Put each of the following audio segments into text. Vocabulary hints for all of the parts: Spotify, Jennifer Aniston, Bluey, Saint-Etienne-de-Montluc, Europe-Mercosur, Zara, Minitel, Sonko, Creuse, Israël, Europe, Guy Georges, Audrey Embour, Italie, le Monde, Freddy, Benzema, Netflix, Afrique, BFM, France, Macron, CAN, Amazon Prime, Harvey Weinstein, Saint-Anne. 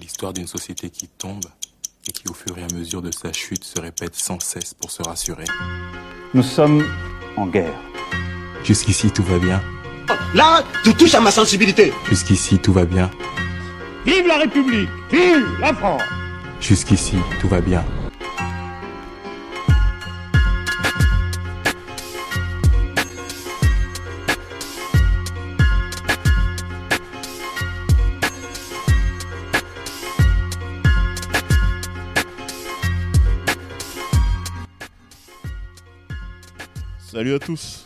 C'est l'histoire d'une société qui tombe et qui, au fur et à mesure de sa chute, se répète sans cesse pour se rassurer. Nous sommes en guerre. Jusqu'ici, tout va bien. Là, tu touches à ma sensibilité. Jusqu'ici, tout va bien. Vive la République! Vive la France! Jusqu'ici, tout va bien. Salut à tous.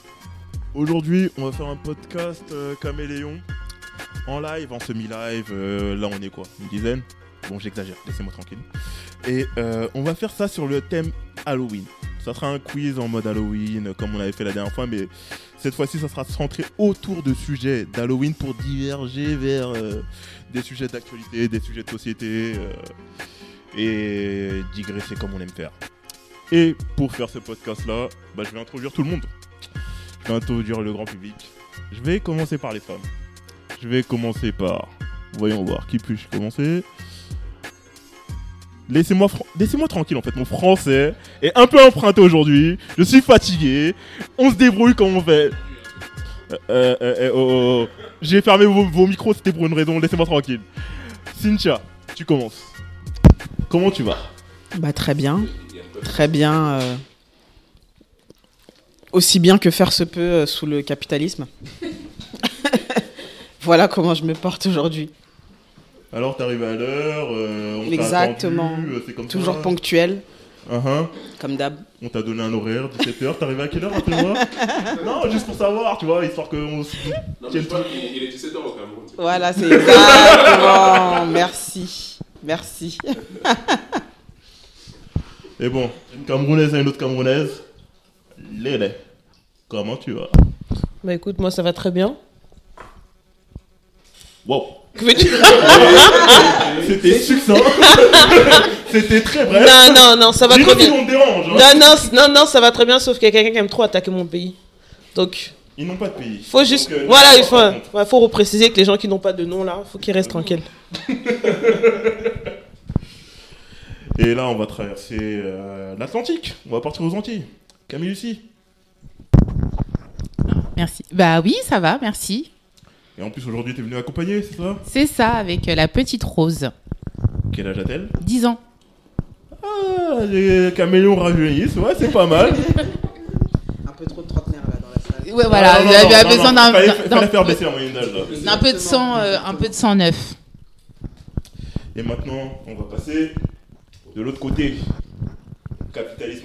Aujourd'hui, on va faire un podcast caméléon en live, en semi-live. Là, on est quoi, une dizaine? Bon, j'exagère, laissez-moi tranquille. Et on va faire ça sur le thème Halloween. Ça sera un quiz en mode Halloween, comme on avait fait la dernière fois, mais cette fois-ci, ça sera centré autour de sujets d'Halloween pour diverger vers des sujets d'actualité, des sujets de société et digresser comme on aime faire. Et pour faire ce podcast-là, bah, je vais introduire tout le monde. Je vais introduire le grand public. Je vais commencer par les femmes. Je vais commencer par... Voyons voir, qui puis-je commencer ? Laissez-moi tranquille, en fait. Mon français est un peu emprunté aujourd'hui. Je suis fatigué. On se débrouille comme on fait. J'ai fermé vos micros, c'était pour une raison. Laissez-moi tranquille. Cynthia, tu commences. Comment tu vas ? Bah, très bien. Très bien, aussi bien que faire se peut sous le capitalisme. Voilà comment je me porte aujourd'hui. Alors, t'arrives à l'heure, on exactement. T'a attendu, c'est comme toujours ça. Ponctuel, comme d'hab. On t'a donné un horaire, 17h, t'arrives à quelle heure, rappelez-moi? Non, juste pour savoir, tu vois, histoire qu'on se... Non, mais je crois qu'il est 17h, au cas où. Voilà, c'est exactement, merci. Et bon, une Camerounaise et une autre Camerounaise, Lélé, comment tu vas? Bah écoute, moi ça va très bien. Wow. C'était succinct. C'était très bref. Non, ça va très bien. On dérange, hein. Non, ça va très bien, sauf qu'il y a quelqu'un qui aime trop attaquer mon pays. Donc... Ils n'ont pas de pays. Faut juste... Donc, voilà, il faut repréciser que les gens qui n'ont pas de nom, là, faut qu'ils restent tranquilles. Et là, on va traverser l'Atlantique. On va partir aux Antilles. Camille Lucie. Merci. Bah oui, ça va, merci. Et en plus, aujourd'hui, t'es venue accompagner, c'est ça? C'est ça, avec la petite Rose. Quel âge a-t-elle? 10 ans. Ah, les caméléons rajeunissent, ouais, c'est pas mal. Un peu trop de trentenaires, là, dans la salle. Ouais, voilà, elle a besoin d'un... Fallait faire baisser la moyenne d'âge, là. Un peu de 109. Et maintenant, on va passer... De l'autre côté, capitalisme,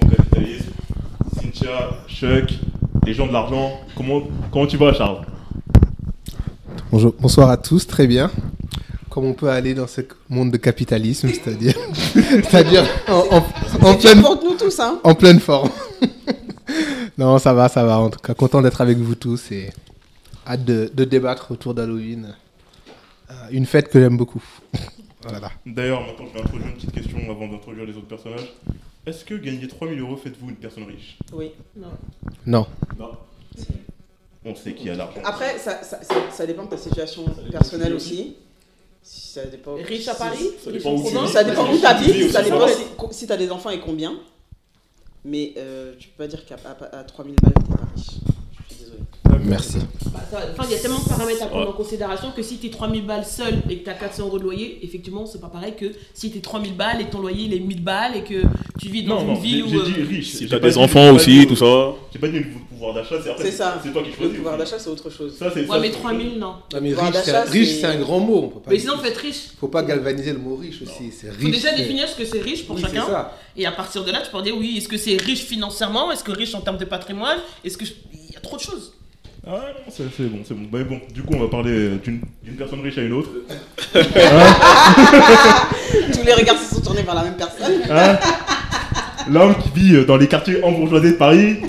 Cynthia, Chuck, les gens de l'argent, comment tu vas, Charles? Bonjour, bonsoir à tous, très bien. Comment on peut aller dans ce monde de capitalisme, c'est-à-dire en pleine forme. Non, ça va, en tout cas, content d'être avec vous tous et hâte de débattre autour d'Halloween, une fête que j'aime beaucoup. Voilà. D'ailleurs, maintenant je vais introduire une petite question avant d'introduire les autres personnages. Est-ce que gagner 3 000 euros, faites-vous une personne riche? Oui. Non. On sait qui a l'argent. Après, ça dépend de ta situation personnelle aussi. Ça dépend. Riche à Paris? Ça dépend où t'habites. Ça dépend si t'as des enfants et combien. Mais tu peux pas dire qu'à 3 000 balles t'es pas riche. Merci. Il y a tellement de paramètres à prendre en considération que si tu es 3000 balles seul et que tu as 400 euros de loyer, effectivement, c'est pas pareil que si tu es 3000 balles et que ton loyer il est 1000 balles et que tu vis dans une ville où. Non, j'ai dit riche. Si tu as des enfants aussi, tout ça. J'ai pas dit le pouvoir d'achat, c'est toi qui choisis. Le pouvoir d'achat, c'est autre chose. Ça, ouais, mais 3000, non. Non, mais riche, c'est un grand mot. On peut pas mais sinon, vous faites riche. Faut pas galvaniser le mot riche aussi. C'est riche. Faut déjà définir ce que c'est riche pour chacun. Et à partir de là, tu peux dire oui, est-ce que c'est riche financièrement? Est-ce que riche en termes de patrimoine? Est-ce que. Il y a trop de choses. Ah non, c'est bon. Mais bon, du coup, on va parler d'une personne riche à une autre. Hein? Tous les regards se sont tournés vers la même personne. Hein? L'homme qui vit dans les quartiers embourgeoisés de Paris.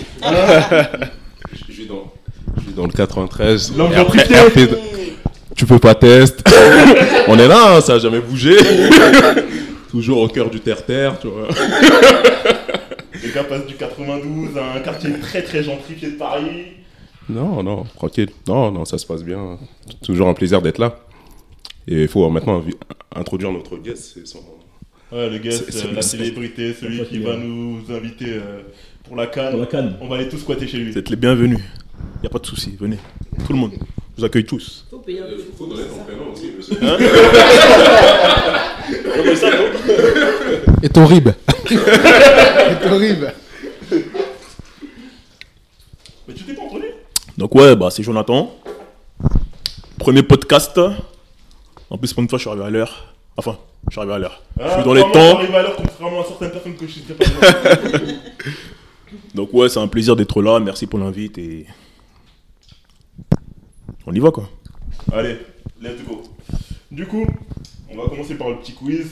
Je suis dans le 93. L'homme gentrifié. Tu peux pas tester. On est là, hein, ça a jamais bougé. Toujours au cœur du terre-terre, tu vois. Les gars passent du 92 à un quartier très très gentrifié de Paris. Non, tranquille. Non, ça se passe bien. Toujours un plaisir d'être là. Et il faut maintenant introduire notre guest. C'est son... Ouais, le guest, la célébrité, celui qui va nous inviter pour la CAN. On va aller tous squatter chez lui. Vous êtes les bienvenus. Il n'y a pas de souci, venez. Tout le monde. Je vous accueille tous. Faut payer un peu. Faut donner ton prénom aussi, monsieur. Hein? Et ton rib. Et ton rib. Mais tu t'es pas entendu? Donc ouais, bah c'est Jonathan. Premier podcast. En plus, pour une fois, je suis arrivé à l'heure. Enfin, je suis arrivé à l'heure. Ah, je suis dans les temps. Je suis arrivé à l'heure contrairement à certaines personnes que je suis capable de... Donc ouais, c'est un plaisir d'être là. Merci pour l'invite et... On y va quoi. Allez, let's go. Du coup, on va commencer par le petit quiz.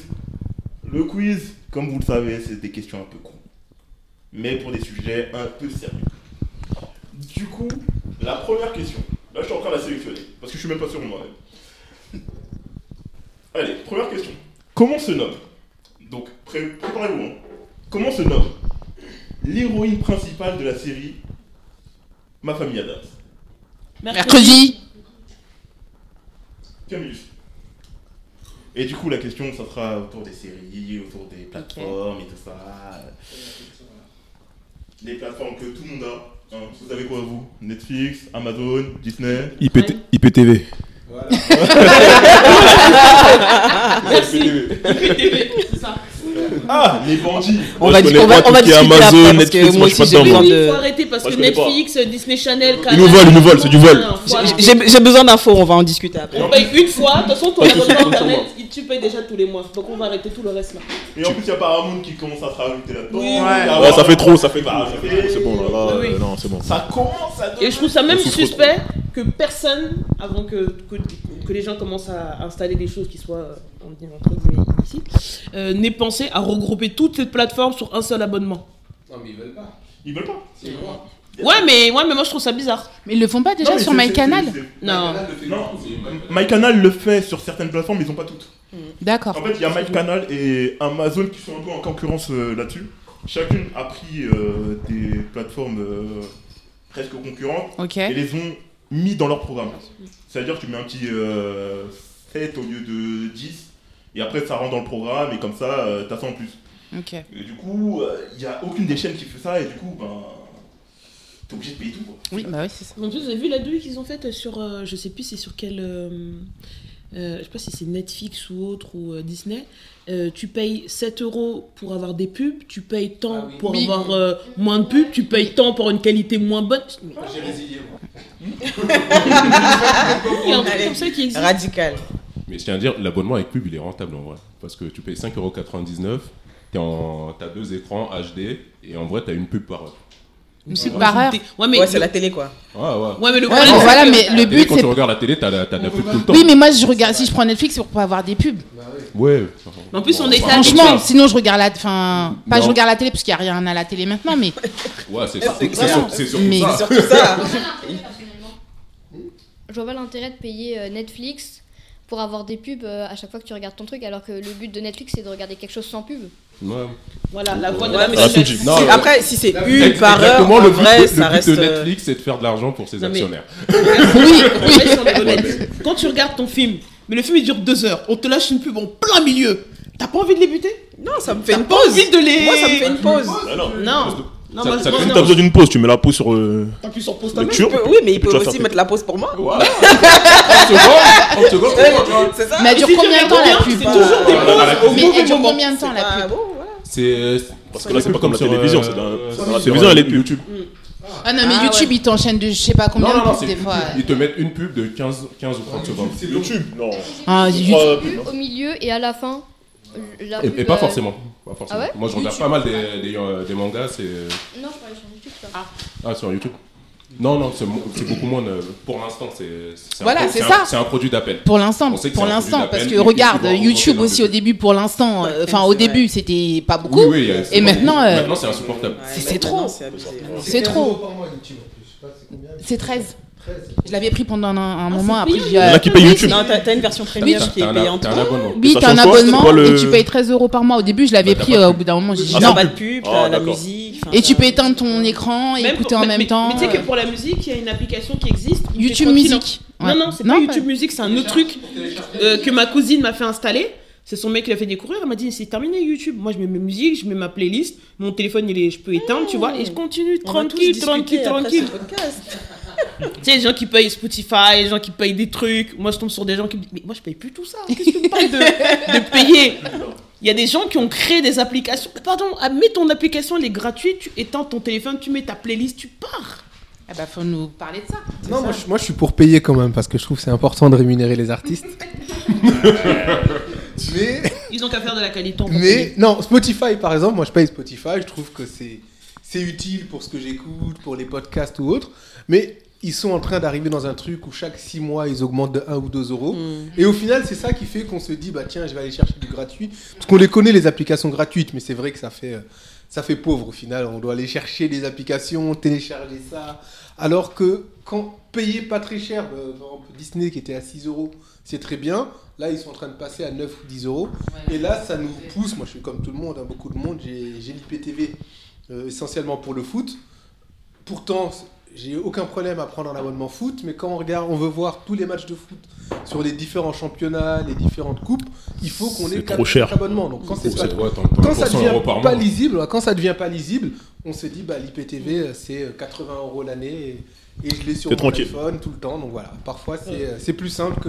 Le quiz, comme vous le savez, c'est des questions un peu cons, mais pour des sujets un peu sérieux. Du coup, la première question, là je suis en train de la sélectionner, parce que je suis même pas sûr de moi-même. Allez, première question. Comment se nomme, donc préparez-vous, hein. Comment se nomme l'héroïne principale de la série Ma Famille Adams? Mercredi. Camus. Et du coup, la question, ça sera autour des séries, autour des plateformes et tout ça. Les plateformes que tout le monde a. Hein, vous avez quoi, vous? Netflix, Amazon, Disney, IPTV. Voilà. Merci. IPTV. C'est ça. Ah, les bandits. On va discuter Amazon, après, parce que moi aussi j'ai besoin de... Il faut arrêter parce que Netflix, pas. Disney Channel... Canal, ils nous volent, c'est du vol. J'ai besoin d'infos, on va en discuter après. On paye une fois, de toute façon ton abonnement internet, tu payes déjà tous les mois, donc on va arrêter tout le reste là. Et en plus il y a Paramount qui commence à te rajouter là-dedans. Oui. Ouais, ça fait trop, c'est bon là, non c'est bon. Ça commence à... Et je trouve ça même suspect que personne, avant que les gens commencent à installer des choses qui soient... n'est pensé à regrouper toutes les plateformes sur un seul abonnement. Non mais ils veulent pas. C'est loin. Ouais mais moi je trouve ça bizarre. Mais ils le font pas déjà sur MyCanal? Non. MyCanal le fait sur certaines plateformes, mais ils ont pas toutes. D'accord. En fait il y a MyCanal et Amazon qui sont un peu en concurrence là-dessus. Chacune a pris des plateformes presque concurrentes et les ont mis dans leur programme. C'est-à-dire que tu mets un petit 7 au lieu de 10. Et après, ça rentre dans le programme et comme ça, t'as ça en plus. Ok. Et du coup, il n'y a aucune des chaînes qui fait ça et du coup, ben, t'es obligé de payer tout, quoi. Oui, bah oui, c'est ça. En plus, vous avez vu la douille qu'ils ont faite sur, je sais plus, c'est sur quel, je sais pas si c'est Netflix ou autre ou Disney. Tu payes 7€ pour avoir des pubs, tu payes tant pour avoir moins de pubs, tu payes tant pour une qualité moins bonne. J'ai résilié, moi. Il y a un truc comme ça qui existe. Radical. Mais je tiens à dire, l'abonnement avec pub, il est rentable en vrai. Parce que tu payes 5,99€, t'as 2 écrans HD, et en vrai, t'as une pub par heure. Une pub par heure ? Ouais, c'est la télé, quoi. Ouais, mais le problème, voilà, mais le but, c'est... Quand tu regardes la télé, t'as de la pub tout le temps. Oui, mais moi, je regarde, si je prends Netflix, c'est pour pas avoir des pubs. Ouais. En plus, on est habitué. Franchement, sinon, je regarde la... Enfin, pas je regarde la télé, parce qu'il n'y a rien à la télé maintenant, mais... Ouais, c'est ça. C'est surtout ça. Je vois pas l'intérêt de payer Netflix pour avoir des pubs à chaque fois que tu regardes ton truc, alors que le but de Netflix, c'est de regarder quelque chose sans pub. Ouais. Voilà, la voix de la messagerie. Après, si c'est une par heure, en vrai, ça reste... Le but de Netflix, c'est de faire de l'argent pour ses actionnaires. Oui. Quand tu regardes ton film, mais le film, il dure 2 heures, on te lâche une pub en plein milieu, t'as pas envie de les buter? Non, ça me fait une pause. Moi, ça me fait une pause. Non, ça crée t'as besoin d'une pause, tu mets la pause sur t'appuies sur pause toi-même. Oui, mais il peut aussi mettre la pause pour moi. Wow. 30 secondes, c'est ça. Mais elle dure combien de temps la pub? C'est toujours des pauses. Mais elle dure combien de temps la pub? C'est parce que là c'est pas comme la télévision, c'est dans la télévision elle est YouTube. Ah non, mais YouTube il t'enchaîne de je sais pas combien de pubs des fois. Ils te mettent une pub de 15 ou 30 secondes. C'est YouTube, non. Ah, YouTube au milieu et à la fin. Et pas forcément. Ah ouais. Moi, je regarde pas mal des mangas. Non, je parlais sur YouTube. Ah, sur YouTube. Non, c'est beaucoup moins. Pour l'instant, c'est voilà, c'est ça. C'est un produit d'appel. Pour l'instant, parce que regarde, YouTube aussi au début. Pour l'instant, enfin au début, c'était pas beaucoup. Et maintenant, c'est insupportable. C'est trop. C'est trop. C'est 13. Je l'avais pris pendant un moment, après j'ai... Il y en a qui payent YouTube. Non, t'as une version premium qui est payante. T'as un abonnement. Oui, t'as un abonnement et tu payes 13€ par mois. Au début, je l'avais pris, au bout d'un moment, j'ai dit non. T'as pas de pub, t'as la musique... Et tu peux éteindre ton écran et écouter en même temps. Mais tu sais que pour la musique, il y a une application qui existe. YouTube Music. Ouais. Non, non, c'est pas YouTube Music, c'est un autre truc que ma cousine m'a fait installer. C'est son mec qui l'a fait découvrir. Elle m'a dit, c'est terminé YouTube. Moi, je mets mes musiques, je mets ma playlist. Mon téléphone, je peux éteindre, tu vois. Et je continue, tranquille. Tu sais, les gens qui payent Spotify, les gens qui payent des trucs. Moi, je tombe sur des gens qui me disent, mais moi, je paye plus tout ça. Qu'est-ce que tu me parles de payer ? Il y a des gens qui ont créé des applications. Pardon, mets ton application, elle est gratuite. Tu éteins ton téléphone, tu mets ta playlist, tu pars. Ah bah faut nous parler de ça. Non, ça. Moi je suis pour payer quand même, parce que je trouve que c'est important de rémunérer les artistes. Mais... ils ont qu'à faire de la qualité. Mais non, Spotify par exemple, moi je paye Spotify, je trouve que c'est utile pour ce que j'écoute, pour les podcasts ou autres. Mais ils sont en train d'arriver dans un truc où chaque 6 mois ils augmentent de 1 ou 2 euros. Et au final c'est ça qui fait qu'on se dit, bah tiens, je vais aller chercher du gratuit. Parce qu'on les connaît les applications gratuites, mais c'est vrai que ça fait... ça fait pauvre au final, on doit aller chercher des applications, télécharger ça. Alors que quand payer pas très cher, par exemple Disney qui était à 6 euros, c'est très bien. Là, ils sont en train de passer à 9 ou 10 euros. Et là, ça nous pousse. Moi, je suis comme tout le monde, beaucoup de monde. J'ai l'IPTV essentiellement pour le foot. Pourtant, j'ai aucun problème à prendre un abonnement foot. Mais quand on veut voir tous les matchs de foot sur les différents championnats, les différentes coupes, il faut qu'on ait 4 abonnements. Donc quand ça devient pas lisible, on se dit bah l'IPTV c'est 80 euros l'année et je l'ai sur mon téléphone tout le temps. Donc voilà, parfois c'est plus simple que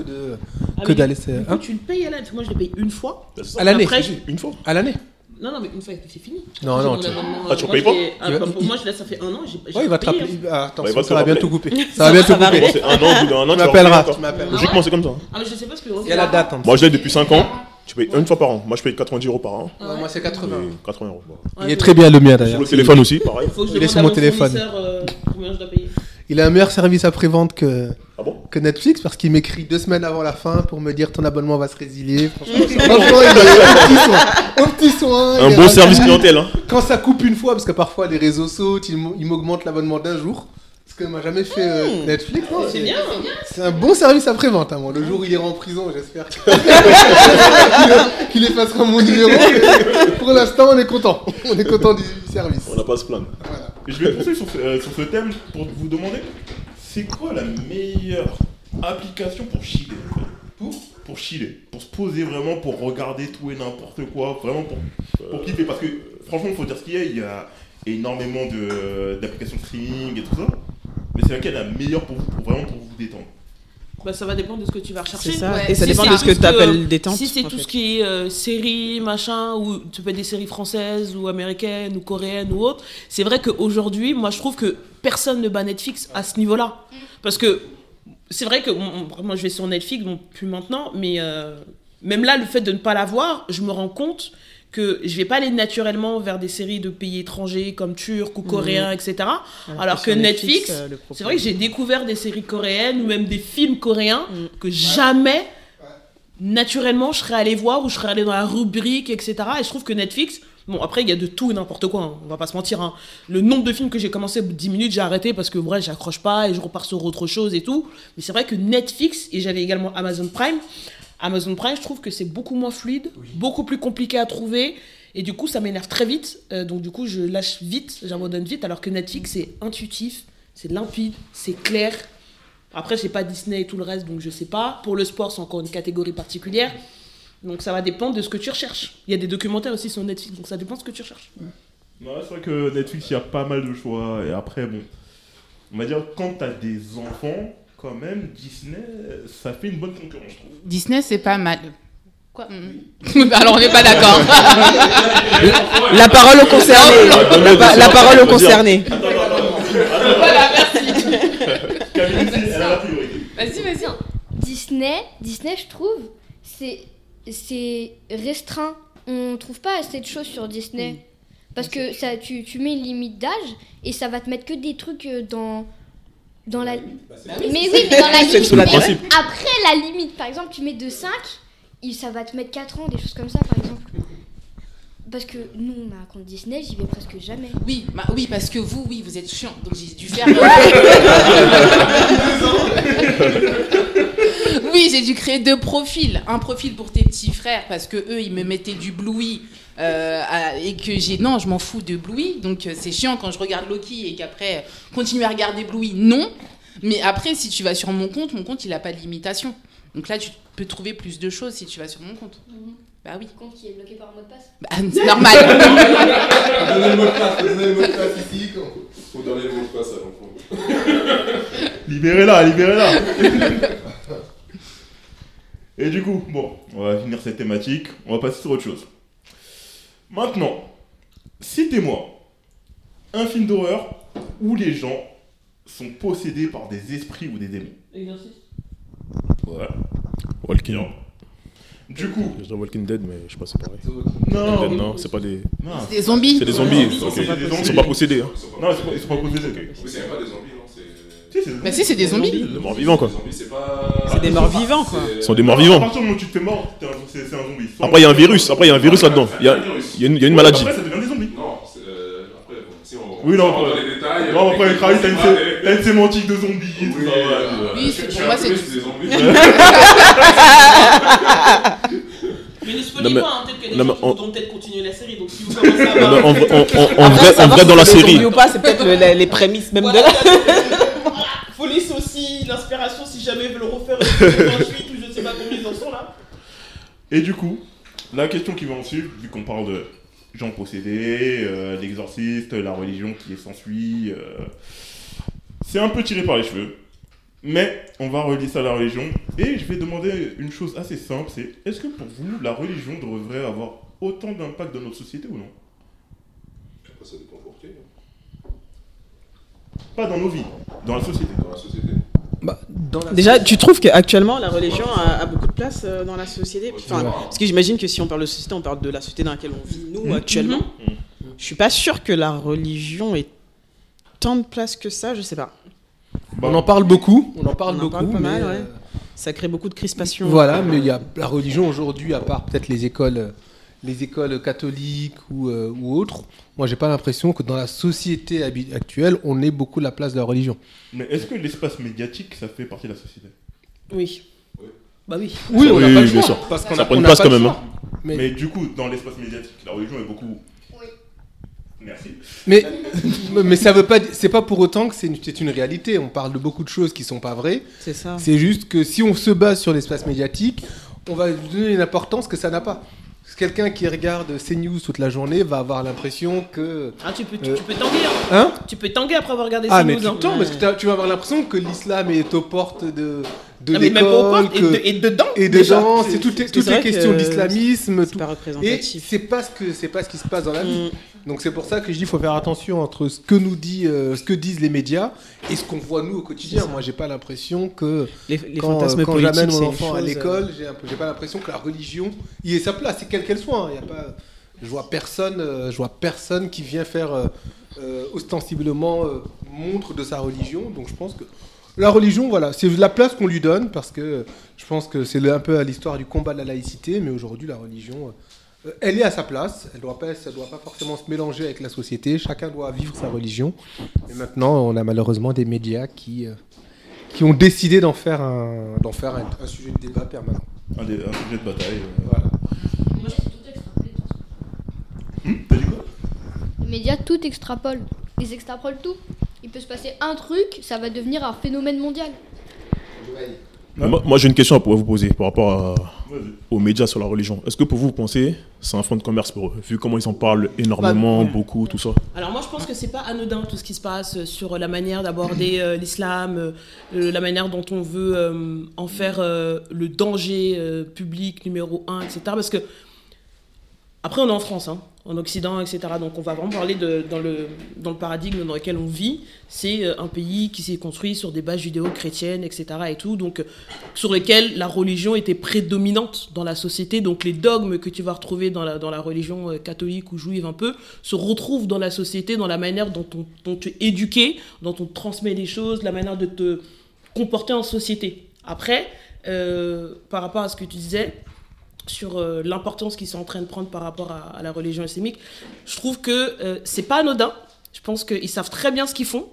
de d'aller. Hein, tu le payes à l'année. Moi je le paye une fois. À l'année. Après, une fois. À l'année. Non, mais une fois c'est fini. Non. Tu ne payes pas. Pour moi, ça fait 1 an. Il va te rappeler. Attends, ça va bientôt couper. Ça va bientôt couper. C'est 1 an, au bout d'1 an, tu m'appelleras. Logiquement, c'est comme ça. Ah, mais je sais pas ce que. Il y a la date. Moi, je l'ai depuis 5 ans. Tu payes une fois par an. Moi, je paye 90 euros par an. Moi, c'est 80. 80 euros. Il est très bien le mien d'ailleurs. Sur le téléphone aussi, pareil. Il est sur mon téléphone. Combien je dois payer ? Il a un meilleur service après-vente que Netflix, parce qu'il m'écrit 2 semaines avant la fin pour me dire ton abonnement va se résilier. Franchement, il a un petit soin. Un bon service clientèle. Hein. Quand ça coupe une fois, parce que parfois les réseaux sautent, il m'augmente l'abonnement d'un jour. Ce que m'a jamais fait Netflix. Non, c'est bien. C'est un bon service après-vente. Hein, le jour où il ira en prison, j'espère qu'il effacera mon numéro. Pour l'instant, on est content. On est content du service. On n'a pas à se plaindre. Voilà. Et je vais penser sur ce thème pour vous demander, c'est quoi la meilleure application pour chiller, en fait, pour chiller, pour se poser vraiment, pour regarder tout et n'importe quoi, vraiment pour kiffer, parce que franchement, il faut dire ce qu'il y a, énormément d'applications de streaming et tout ça, mais c'est laquelle la meilleure pour vous détendre? Bah, ça va dépendre de ce que tu vas rechercher. C'est ça. Ouais. Et ça dépend de ce que tu appelles détente. Si c'est tout ce qui est séries, machin, ou tu peux être des séries françaises ou américaines ou coréennes ou autres, c'est vrai qu'aujourd'hui, moi je trouve que personne ne bat Netflix à ce niveau-là. Parce que c'est vrai que moi je vais sur Netflix, bon, plus maintenant, mais même là, le fait de ne pas l'avoir, je me rends compte que je vais pas aller naturellement vers des séries de pays étrangers comme turcs ou coréens, etc. Alors que Netflix, c'est vrai que j'ai découvert des séries coréennes ou même des films coréens que jamais, naturellement, je serais allée voir ou je serais allée dans la rubrique, etc. Et je trouve que Netflix... Bon, après, il y a de tout et n'importe quoi, hein, on va pas se mentir. Hein. Le nombre de films que j'ai commencé, 10 minutes, j'ai arrêté parce que, bref, j'accroche pas et je repars sur autre chose et tout. Mais c'est vrai que Netflix, et j'avais également Amazon Prime, je trouve que c'est beaucoup moins fluide, beaucoup plus compliqué à trouver, et du coup, ça m'énerve très vite. Donc du coup, je lâche vite, j'abandonne vite, alors que Netflix, c'est intuitif, c'est limpide, c'est clair. Après, j'ai pas Disney et tout le reste, donc je sais pas. Pour le sport, c'est encore une catégorie particulière. Donc ça va dépendre de ce que tu recherches. Il y a des documentaires aussi sur Netflix, donc ça dépend de ce que tu recherches. Ouais, c'est vrai que Netflix, il y a pas mal de choix, et après, bon, on va dire, quand t'as des enfants... Quand même, Disney, ça fait une bonne concurrence, je trouve. Disney, c'est pas mal. Quoi ? Alors, on n'est pas d'accord. La parole aux concernés. La parole aux concernés. Attends. Voilà, merci. Camille, elle a la priorité. Vas-y. Disney, je trouve, c'est restreint. On ne trouve pas assez de choses sur Disney. Parce que ça, tu mets une limite d'âge et ça va te mettre que des trucs dans la... mais dans la limite, mais après la limite, par exemple, tu mets de 5, ça va te mettre 4 ans, des choses comme ça, par exemple. Parce que nous, on a un compte Disney, j'y vais presque jamais. Oui, parce que vous êtes chiant, donc j'ai dû faire... Oui, j'ai dû créer 2 profils. Un profil pour tes petits frères, parce que eux, ils me mettaient du Bluey, et que j'ai... Non, je m'en fous de Bluey, donc c'est chiant quand je regarde Loki et qu'après, continuer à regarder Bluey, non. Mais après, si tu vas sur mon compte, il n'a pas de limitation. Donc là, tu peux trouver plus de choses si tu vas sur mon compte. Mmh. Bah oui. Compte qui est bloqué par un mot de passe. Bah, c'est normal. Donnez le mot de passe, ici. Faut donner le mot de passe à l'enfant. Libérez-la, libérez-la. Et du coup, bon, on va finir cette thématique, on va passer sur autre chose. Maintenant, citez-moi un film d'horreur où les gens sont possédés par des esprits ou des démons. Exercice. Ouais. Walking Dead. Du coup. Je dis Walking Dead, mais je sais pas, c'est pareil. Non, Dead, non, c'est pas des. Non. C'est des zombies. C'est des zombies. Okay. Ils sont pas possédés. Hein. Non, ils sont pas possédés. Okay. Oui, c'est pas des zombies, non. Bah si, c'est des zombies. Des morts vivants, quoi. C'est des morts vivants, quoi. Ce sont des morts vivants. À partir du moment où tu te fais mort, c'est un zombie. Après, il y a un virus. Après, il y a un virus là-dedans. Il y a une maladie. Après, ça devient des zombies. Non, après, si on. Oui, non. Non, après, t'as une sémantique de zombies. Oui, c'est pour moi, c'est des zombies. Mais ne spoilez pas, peut-être que les gens vont peut-être continuer la série, donc si vous commencez à voir... En vrai, dans la série... ou pas, c'est peut-être les prémices même de la... Faut laisser aussi l'inspiration si jamais ils veulent refaire une suite ou je ne sais pas combien ils en sont là. Et du coup, la question qui va en suivre, vu qu'on parle de gens possédés, l'exorciste, la religion qui s'ensuit, c'est un peu tiré par les cheveux. Mais on va relier ça à la religion et je vais demander une chose assez simple, c'est est-ce que pour vous, la religion devrait avoir autant d'impact dans notre société ou non ? Ça dépend pour qui. Pas dans nos vies, dans la société. Bah, déjà, tu trouves qu'actuellement la religion a beaucoup de place dans la société ? Enfin, parce que j'imagine que si on parle de société, on parle de la société dans laquelle on vit nous actuellement. Je suis pas sûr que la religion ait tant de place que ça, je sais pas. Bah, on en parle beaucoup, pas mal. Ouais. Ça crée beaucoup de crispation. Voilà, mais il y a la religion aujourd'hui, à part peut-être les écoles catholiques ou autres. Moi, j'ai pas l'impression que dans la société actuelle, on ait beaucoup la place de la religion. Mais est-ce que l'espace médiatique, ça fait partie de la société ? Oui. Bah oui. Oui, on n'a pas le choix. Bien sûr. Parce qu'on ça prend une place quand même. Hein. Mais du coup, dans l'espace médiatique, la religion est beaucoup. Merci. Mais ça veut pas, c'est pas pour autant que c'est une réalité. On parle de beaucoup de choses qui sont pas vraies. C'est ça. C'est juste que si on se base sur l'espace médiatique, on va donner une importance que ça n'a pas. Quelqu'un qui regarde CNews toute la journée va avoir l'impression que... Ah, tu peux tanguer, hein. Tu peux tanguer après avoir regardé CNews. Ah, mais tout le temps, parce que tu vas avoir l'impression que l'islam est aux portes de l'école. Mais même aux portes, et dedans, c'est toutes les questions d'islamisme. C'est tout, pas représentatif. Et c'est pas ce qui se passe dans la vie. Donc c'est pour ça que je dis qu'il faut faire attention entre ce que disent les médias et ce qu'on voit nous au quotidien. Moi, j'ai pas l'impression que quand j'amène mon enfant à l'école, j'ai pas l'impression que la religion y ait sa place, quelle qu'elle soit. Y a pas, je vois personne qui vient faire ostensiblement montre de sa religion. Donc je pense que la religion, voilà, c'est la place qu'on lui donne parce que je pense que c'est un peu à l'histoire du combat de la laïcité, mais aujourd'hui la religion. Elle est à sa place, elle doit pas forcément se mélanger avec la société, chacun doit vivre sa religion. Et maintenant, on a malheureusement des médias qui ont décidé d'en faire un sujet de débat permanent. Un sujet de bataille. Voilà. Moi, je peux tout extrapoler. T'as dit quoi ? Les médias, tout extrapolent. Ils extrapolent tout. Il peut se passer un truc, ça va devenir un phénomène mondial. Moi, j'ai une question à vous poser par rapport aux médias sur la religion. Est-ce que pour vous, vous pensez c'est un fond de commerce pour eux, vu comment ils en parlent énormément, beaucoup, tout ça ? Alors moi, je pense que c'est pas anodin tout ce qui se passe sur la manière d'aborder l'islam, la manière dont on veut en faire le danger public numéro 1, etc. Parce que après, on est en France, hein, en Occident, etc. Donc on va vraiment parler dans le paradigme dans lequel on vit. C'est un pays qui s'est construit sur des bases judéo-chrétiennes, etc. et tout, donc sur lequel la religion était prédominante dans la société. Donc les dogmes que tu vas retrouver dans la religion catholique ou juive un peu se retrouvent dans la société, dans la manière dont tu es éduqué, dont on te transmet les choses, la manière de te comporter en société. Après, par rapport à ce que tu disais, sur l'importance qu'ils sont en train de prendre par rapport à la religion islamique, je trouve que c'est pas anodin. Je pense qu'ils savent très bien ce qu'ils font.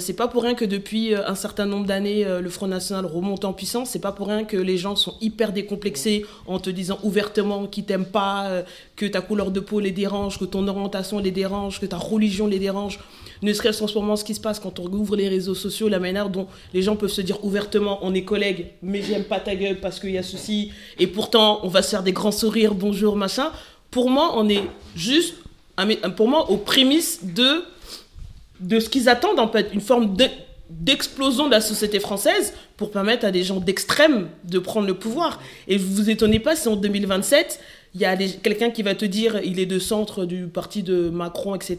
C'est pas pour rien que depuis un certain nombre d'années, le Front National remonte en puissance. C'est pas pour rien que les gens sont hyper décomplexés en te disant ouvertement qu'ils t'aiment pas, que ta couleur de peau les dérange, que ton orientation les dérange, que ta religion les dérange. Ne serait-ce qu'en ce moment, ce qui se passe quand on ouvre les réseaux sociaux, la manière dont les gens peuvent se dire ouvertement, on est collègues, mais j'aime pas ta gueule parce qu'il y a ceci, et pourtant on va se faire des grands sourires, bonjour, machin. Pour moi, on est juste, pour moi, aux prémices de ce qu'ils attendent, en fait, une forme d'explosion de la société française pour permettre à des gens d'extrême de prendre le pouvoir. Et vous vous étonnez pas si en 2027, il y a quelqu'un qui va te dire il est de centre du parti de Macron, etc.,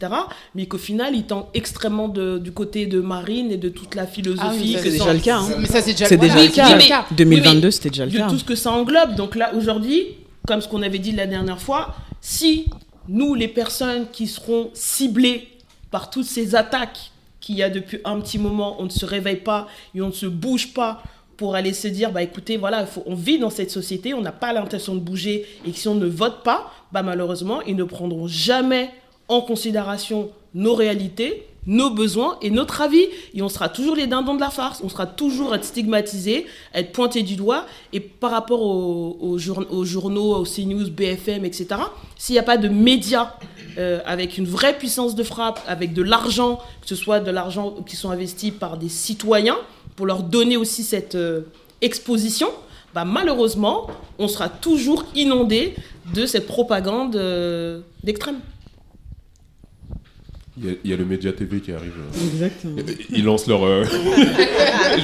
mais qu'au final, il tend extrêmement du côté de Marine et de toute la philosophie. Ah oui, c'est déjà le cas. Mais ça, c'est déjà le cas. 2022, c'était déjà le cas. De tout ce que ça englobe. Donc là, aujourd'hui, comme ce qu'on avait dit la dernière fois, si nous, les personnes qui seront ciblées par toutes ces attaques qu'il y a depuis un petit moment, on ne se réveille pas et on ne se bouge pas pour aller se dire, bah écoutez, voilà, on vit dans cette société, on n'a pas l'intention de bouger, et que si on ne vote pas, bah malheureusement, ils ne prendront jamais en considération nos réalités, nos besoins et notre avis. Et on sera toujours les dindons de la farce, on sera toujours à être stigmatisés, à être pointés du doigt. Et par rapport aux journaux, aux CNews, BFM, etc., s'il n'y a pas de médias avec une vraie puissance de frappe, avec de l'argent, que ce soit de l'argent qui sont investis par des citoyens, pour leur donner aussi cette exposition, bah malheureusement, on sera toujours inondé de cette propagande d'extrême. Il y a le Média TV qui arrive. Exactement. Ils lancent leur...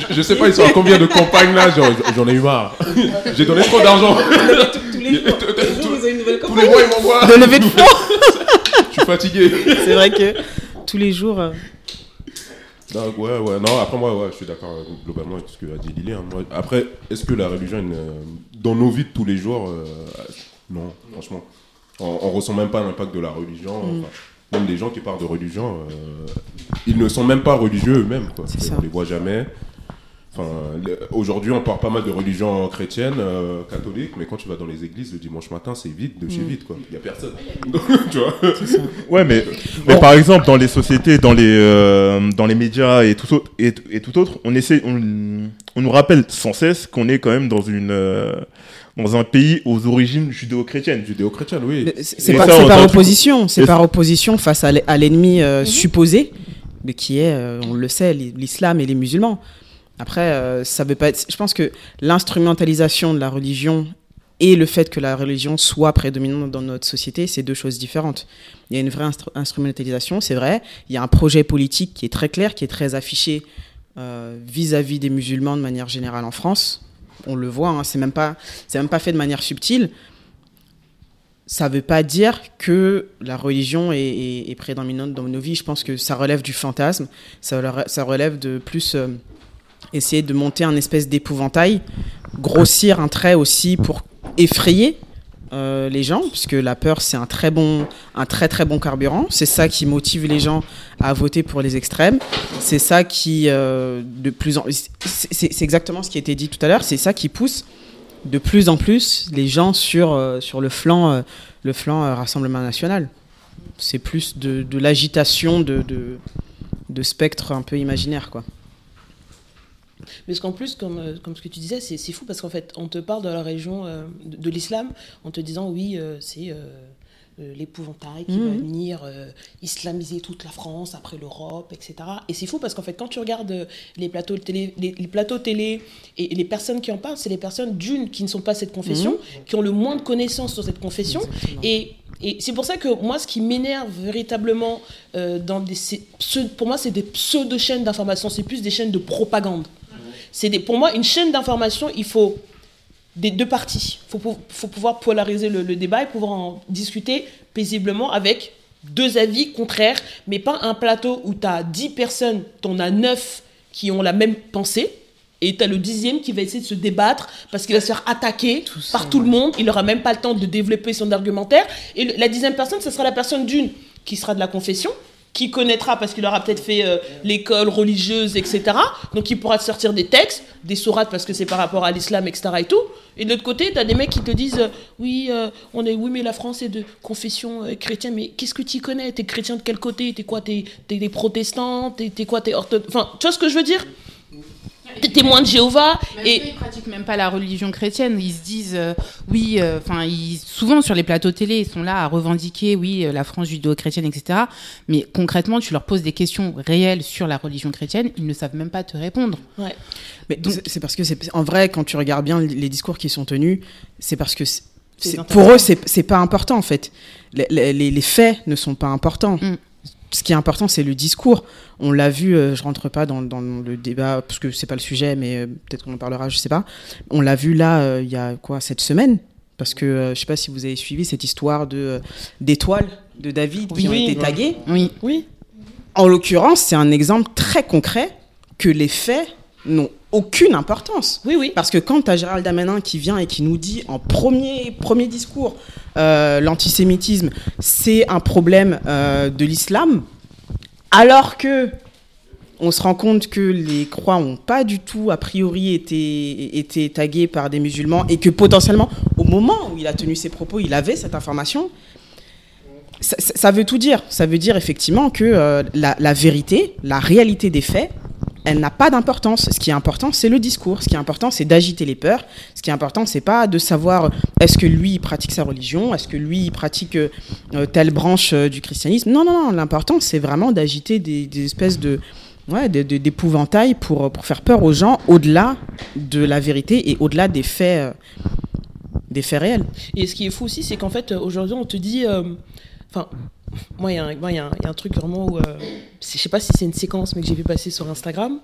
je sais pas, ils sont à combien de campagnes là, genre, j'en ai eu marre. J'ai donné trop d'argent. Tous les mois, ils m'envoient. De lever de fonds. Je suis fatigué. C'est vrai que tous les jours... Donc, ouais, non, après moi, ouais, je suis d'accord globalement avec ce que a dit Lily. Hein. Après, est-ce que la religion, dans nos vies de tous les jours, non, franchement, on ressent même pas l'impact de la religion. Enfin, même les gens qui parlent de religion, ils ne sont même pas religieux eux-mêmes, quoi. On les voit jamais. Enfin, aujourd'hui, on parle pas mal de religion chrétienne, catholique, mais quand tu vas dans les églises le dimanche matin, c'est vide de chez vide, quoi. Il n'y a personne. Tu vois ? Ouais, mais par exemple, dans les sociétés, dans les médias et tout autre, on nous rappelle sans cesse qu'on est quand même dans un pays aux origines judéo-chrétiennes. Judéo-chrétienne, oui. C'est par opposition face à l'ennemi supposé, mais qui est, on le sait, l'islam et les musulmans. Après, ça veut pas être... Je pense que l'instrumentalisation de la religion et le fait que la religion soit prédominante dans notre société, c'est deux choses différentes. Il y a une vraie instrumentalisation, c'est vrai. Il y a un projet politique qui est très clair, qui est très affiché vis-à-vis des musulmans de manière générale en France. On le voit, hein, c'est même pas fait de manière subtile. Ça veut pas dire que la religion est prédominante dans nos vies. Je pense que ça relève du fantasme, ça relève de plus... essayer de monter un espèce d'épouvantail, grossir un trait aussi pour effrayer les gens, puisque la peur, c'est un très très bon carburant. C'est ça qui motive les gens à voter pour les extrêmes. C'est ça qui de plus en... c'est exactement ce qui a été dit tout à l'heure. C'est ça qui pousse de plus en plus les gens sur le flanc Rassemblement National. C'est plus de l'agitation de spectre un peu imaginaire, quoi. Mais ce qu'en plus, comme ce que tu disais, c'est fou parce qu'en fait, on te parle de la religion de l'islam en te disant oui, c'est l'épouvantail qui va venir islamiser toute la France, après l'Europe, etc. Et c'est fou parce qu'en fait, quand tu regardes les plateaux télé et les personnes qui en parlent, c'est les personnes d'une qui ne sont pas cette confession, qui ont le moins de connaissances sur cette confession. Et c'est pour ça que moi, ce qui m'énerve véritablement, pour moi, c'est des pseudo-chaînes d'information, c'est plus des chaînes de propagande. Pour moi, une chaîne d'information, il faut des deux parties. Il faut pouvoir polariser le débat et pouvoir en discuter paisiblement avec deux avis contraires, mais pas un plateau où tu as 10 personnes, tu en as 9 qui ont la même pensée. Et t'as le 10e qui va essayer de se débattre parce qu'il va se faire attaquer tout le monde. Il n'aura même pas le temps de développer son argumentaire. Et la 10e personne, ce sera la personne qui sera de la confession, qui connaîtra parce qu'il aura peut-être fait l'école religieuse, etc. Donc il pourra te sortir des textes, des sourates parce que c'est par rapport à l'islam, etc. et tout. Et de l'autre côté, t'as des mecs qui te disent oui, mais la France est de confession chrétienne. Mais qu'est-ce que t'y connais? T'es chrétien de quel côté? T'es quoi? T'es des protestants? T'es quoi? T'es orthodoxe? Enfin, tu vois ce que je veux dire? T'es témoin de Jéhovah. Et ils pratiquent même pas la religion chrétienne. Ils se disent souvent sur les plateaux télé, ils sont là à revendiquer la France judéo-chrétienne, etc. Mais concrètement, tu leur poses des questions réelles sur la religion chrétienne, ils ne savent même pas te répondre. Ouais. Mais donc, c'est parce que en vrai, quand tu regardes bien les discours qui sont tenus, c'est parce que pour eux, c'est pas important en fait. Les faits ne sont pas importants. Mm. Ce qui est important, c'est le discours. On l'a vu, je rentre pas dans le débat, parce que c'est pas le sujet, mais peut-être qu'on en parlera, je sais pas. On l'a vu là, il y a quoi, cette semaine? Parce que je sais pas si vous avez suivi cette histoire d'étoiles de David qui ont été taguées. Oui. Oui. En l'occurrence, c'est un exemple très concret que les faits n'ont aucune importance. Oui, oui. Parce que quand t'as Gérald Darmanin qui vient et qui nous dit en premier discours l'antisémitisme, c'est un problème de l'islam, alors que on se rend compte que les croix n'ont pas du tout, a priori, été tagués par des musulmans et que potentiellement, au moment où il a tenu ses propos, il avait cette information. Ça veut tout dire. Ça veut dire effectivement que la vérité, la réalité des faits, elle n'a pas d'importance. Ce qui est important, c'est le discours. Ce qui est important, c'est d'agiter les peurs. Ce qui est important, c'est pas de savoir est-ce que lui, il pratique sa religion, est-ce que lui, il pratique telle branche du christianisme. Non. L'important, c'est vraiment d'agiter des espèces d'épouvantail pour faire peur aux gens au-delà de la vérité et au-delà des faits réels. Et ce qui est fou aussi, c'est qu'en fait, aujourd'hui, on te dit... Moi, il y a un truc vraiment où... je sais pas si c'est une séquence, mais que j'ai vu passer sur Instagram.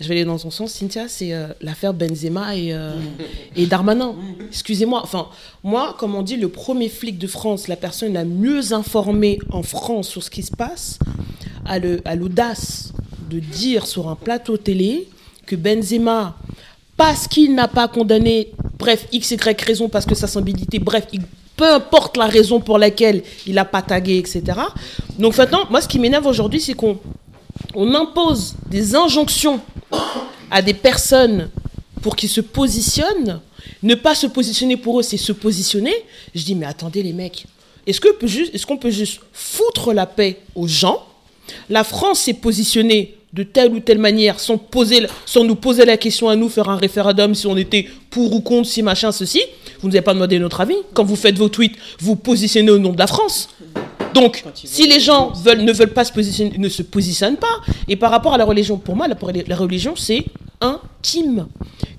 Je vais aller dans son sens, Cynthia, c'est l'affaire Benzema et Darmanin. Excusez-moi. Enfin, moi, comme on dit, le premier flic de France, la personne la mieux informée en France sur ce qui se passe, a l'audace de dire sur un plateau télé que Benzema, parce qu'il n'a pas condamné, bref, x, y raison, parce que sa sensibilité, bref... Peu importe la raison pour laquelle il n'a pas tagué, etc. Donc maintenant, moi, ce qui m'énerve aujourd'hui, c'est qu'on impose des injonctions à des personnes pour qu'ils se positionnent. Ne pas se positionner pour eux, c'est se positionner. Je dis, mais attendez les mecs, est-ce qu'on peut juste foutre la paix aux gens? La France s'est positionnée de telle ou telle manière, sans nous poser la question à nous, faire un référendum si on était pour ou contre, si machin, ceci. Vous ne nous avez pas demandé notre avis. Quand vous faites vos tweets, vous positionnez au nom de la France. Donc, si les gens ne veulent pas se positionner, ne se positionnent pas. Et par rapport à la religion, pour moi, la religion, c'est intime.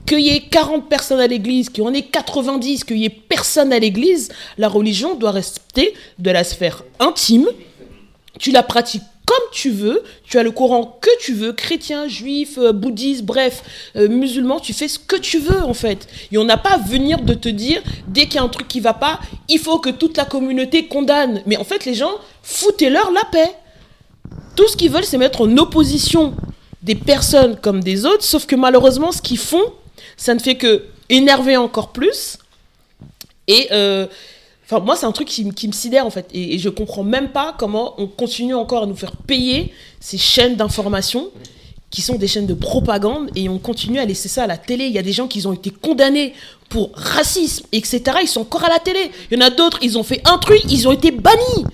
Qu'il y ait 40 personnes à l'église, qu'il y en ait 90, qu'il y ait personne à l'église, la religion doit rester de la sphère intime. Tu la pratiques comme tu veux, tu as le courant que tu veux, chrétien, juif, bouddhiste, bref, musulman, tu fais ce que tu veux en fait. Et on n'a pas à venir de te dire, dès qu'il y a un truc qui ne va pas, il faut que toute la communauté condamne. Mais en fait, les gens, foutez-leur la paix. Tout ce qu'ils veulent, c'est mettre en opposition des personnes comme des autres, sauf que malheureusement, ce qu'ils font, ça ne fait que énerver encore plus. Et... moi, c'est un truc qui me sidère, en fait. Et je comprends même pas comment on continue encore à nous faire payer ces chaînes d'information qui sont des chaînes de propagande et on continue à laisser ça à la télé. Il y a des gens qui ont été condamnés pour racisme, etc. Ils sont encore à la télé. Il y en a d'autres, ils ont fait un truc, ils ont été bannis.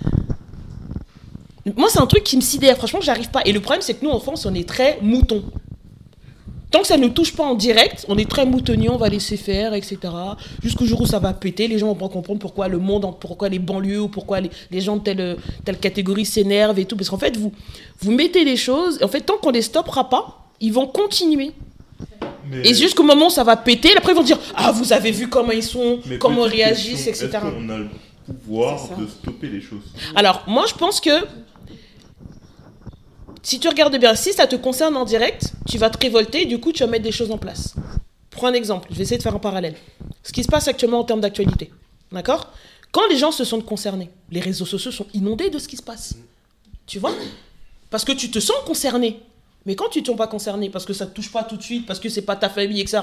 Moi, c'est un truc qui me sidère. Franchement, j'arrive pas. Et le problème, c'est que nous, en France, on est très moutons. Tant que ça ne touche pas en direct, on est très moutonnier, on va laisser faire, etc. Jusqu'au jour où ça va péter, les gens vont pas comprendre pourquoi le monde, pourquoi les banlieues, ou pourquoi les gens de telle catégorie s'énervent et tout. Parce qu'en fait, vous mettez les choses, et en fait, tant qu'on les stoppera pas, ils vont continuer. Mais... Et jusqu'au moment où ça va péter, après ils vont dire « Ah, vous avez vu comment ils sont, mais comment ils réagissent, etc. » Est-ce qu'on a le pouvoir de stopper les choses? Alors, moi, je pense que... Si tu regardes bien, si ça te concerne en direct, tu vas te révolter et du coup, tu vas mettre des choses en place. Prends un exemple, je vais essayer de faire un parallèle. Ce qui se passe actuellement en termes d'actualité, d'accord? Quand les gens se sentent concernés, les réseaux sociaux sont inondés de ce qui se passe, tu vois? Parce que tu te sens concerné. Mais quand tu ne te sens pas concerné, parce que ça ne te touche pas tout de suite, parce que ce n'est pas ta famille, etc.,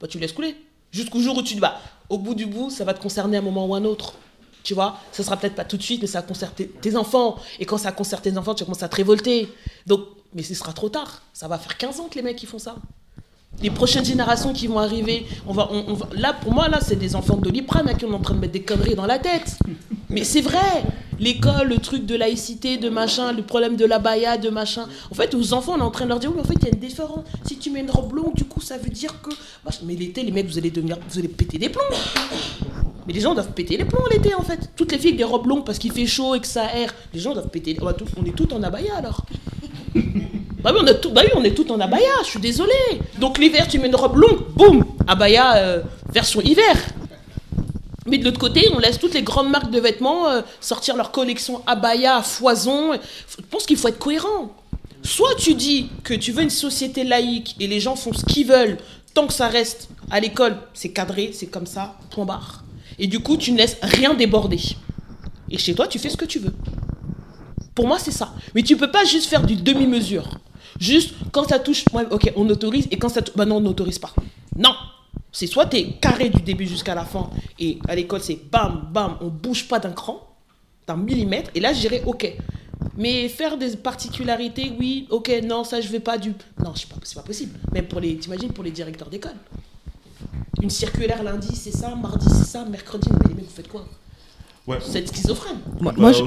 bah, tu laisses couler. Jusqu'au jour où au bout du bout, ça va te concerner à un moment ou à un autre. Tu vois, ça sera peut-être pas tout de suite, mais ça concerne tes enfants. Et quand ça concerne tes enfants, tu commences à te révolter. Donc, mais ce sera trop tard. Ça va faire 15 ans que les mecs, ils font ça. Les prochaines générations qui vont arriver, on va, là, pour moi, là, c'est des enfants de l'IPRAM à qui on est en train de mettre des conneries dans la tête. Mais c'est vrai. L'école, le truc de laïcité, de machin, le problème de l'abaya, de machin. En fait, aux enfants, on est en train de leur dire, oui, mais en fait, il y a une différence. Si tu mets une robe longue, du coup, ça veut dire que... Mais l'été, les mecs, vous allez péter des plombs. Mais les gens doivent péter les plombs l'été, en fait. Toutes les filles avec des robes longues parce qu'il fait chaud et que ça erre. Les gens doivent péter... On est toutes en abaya, alors. Bah oui, on est toutes en abaya, je suis désolée. Donc l'hiver, tu mets une robe longue, boum, abaya version hiver. Mais de l'autre côté, on laisse toutes les grandes marques de vêtements sortir leur collection abaya à foison. Je pense qu'il faut être cohérent. Soit tu dis que tu veux une société laïque et les gens font ce qu'ils veulent, tant que ça reste à l'école, c'est cadré, c'est comme ça, point barre. Et du coup, tu ne laisses rien déborder. Et chez toi, tu fais ce que tu veux. Pour moi, c'est ça. Mais tu peux pas juste faire du demi-mesure. Juste, quand ça touche, ouais, ok, on autorise, et quand ça touche, bah non, on n'autorise pas. Non! C'est soit t'es carré du début jusqu'à la fin, et à l'école, c'est bam, bam, on bouge pas d'un cran, d'un millimètre, et là, je dirais, ok. Mais faire des particularités, oui, ok, non, ça, je vais pas du... Non, c'est pas possible. Même pour les, t'imagines, pour les directeurs d'école. Une circulaire lundi, c'est ça, mardi, c'est ça, mercredi, mais les mecs, vous faites quoi? Ouais. C'est schizophrène.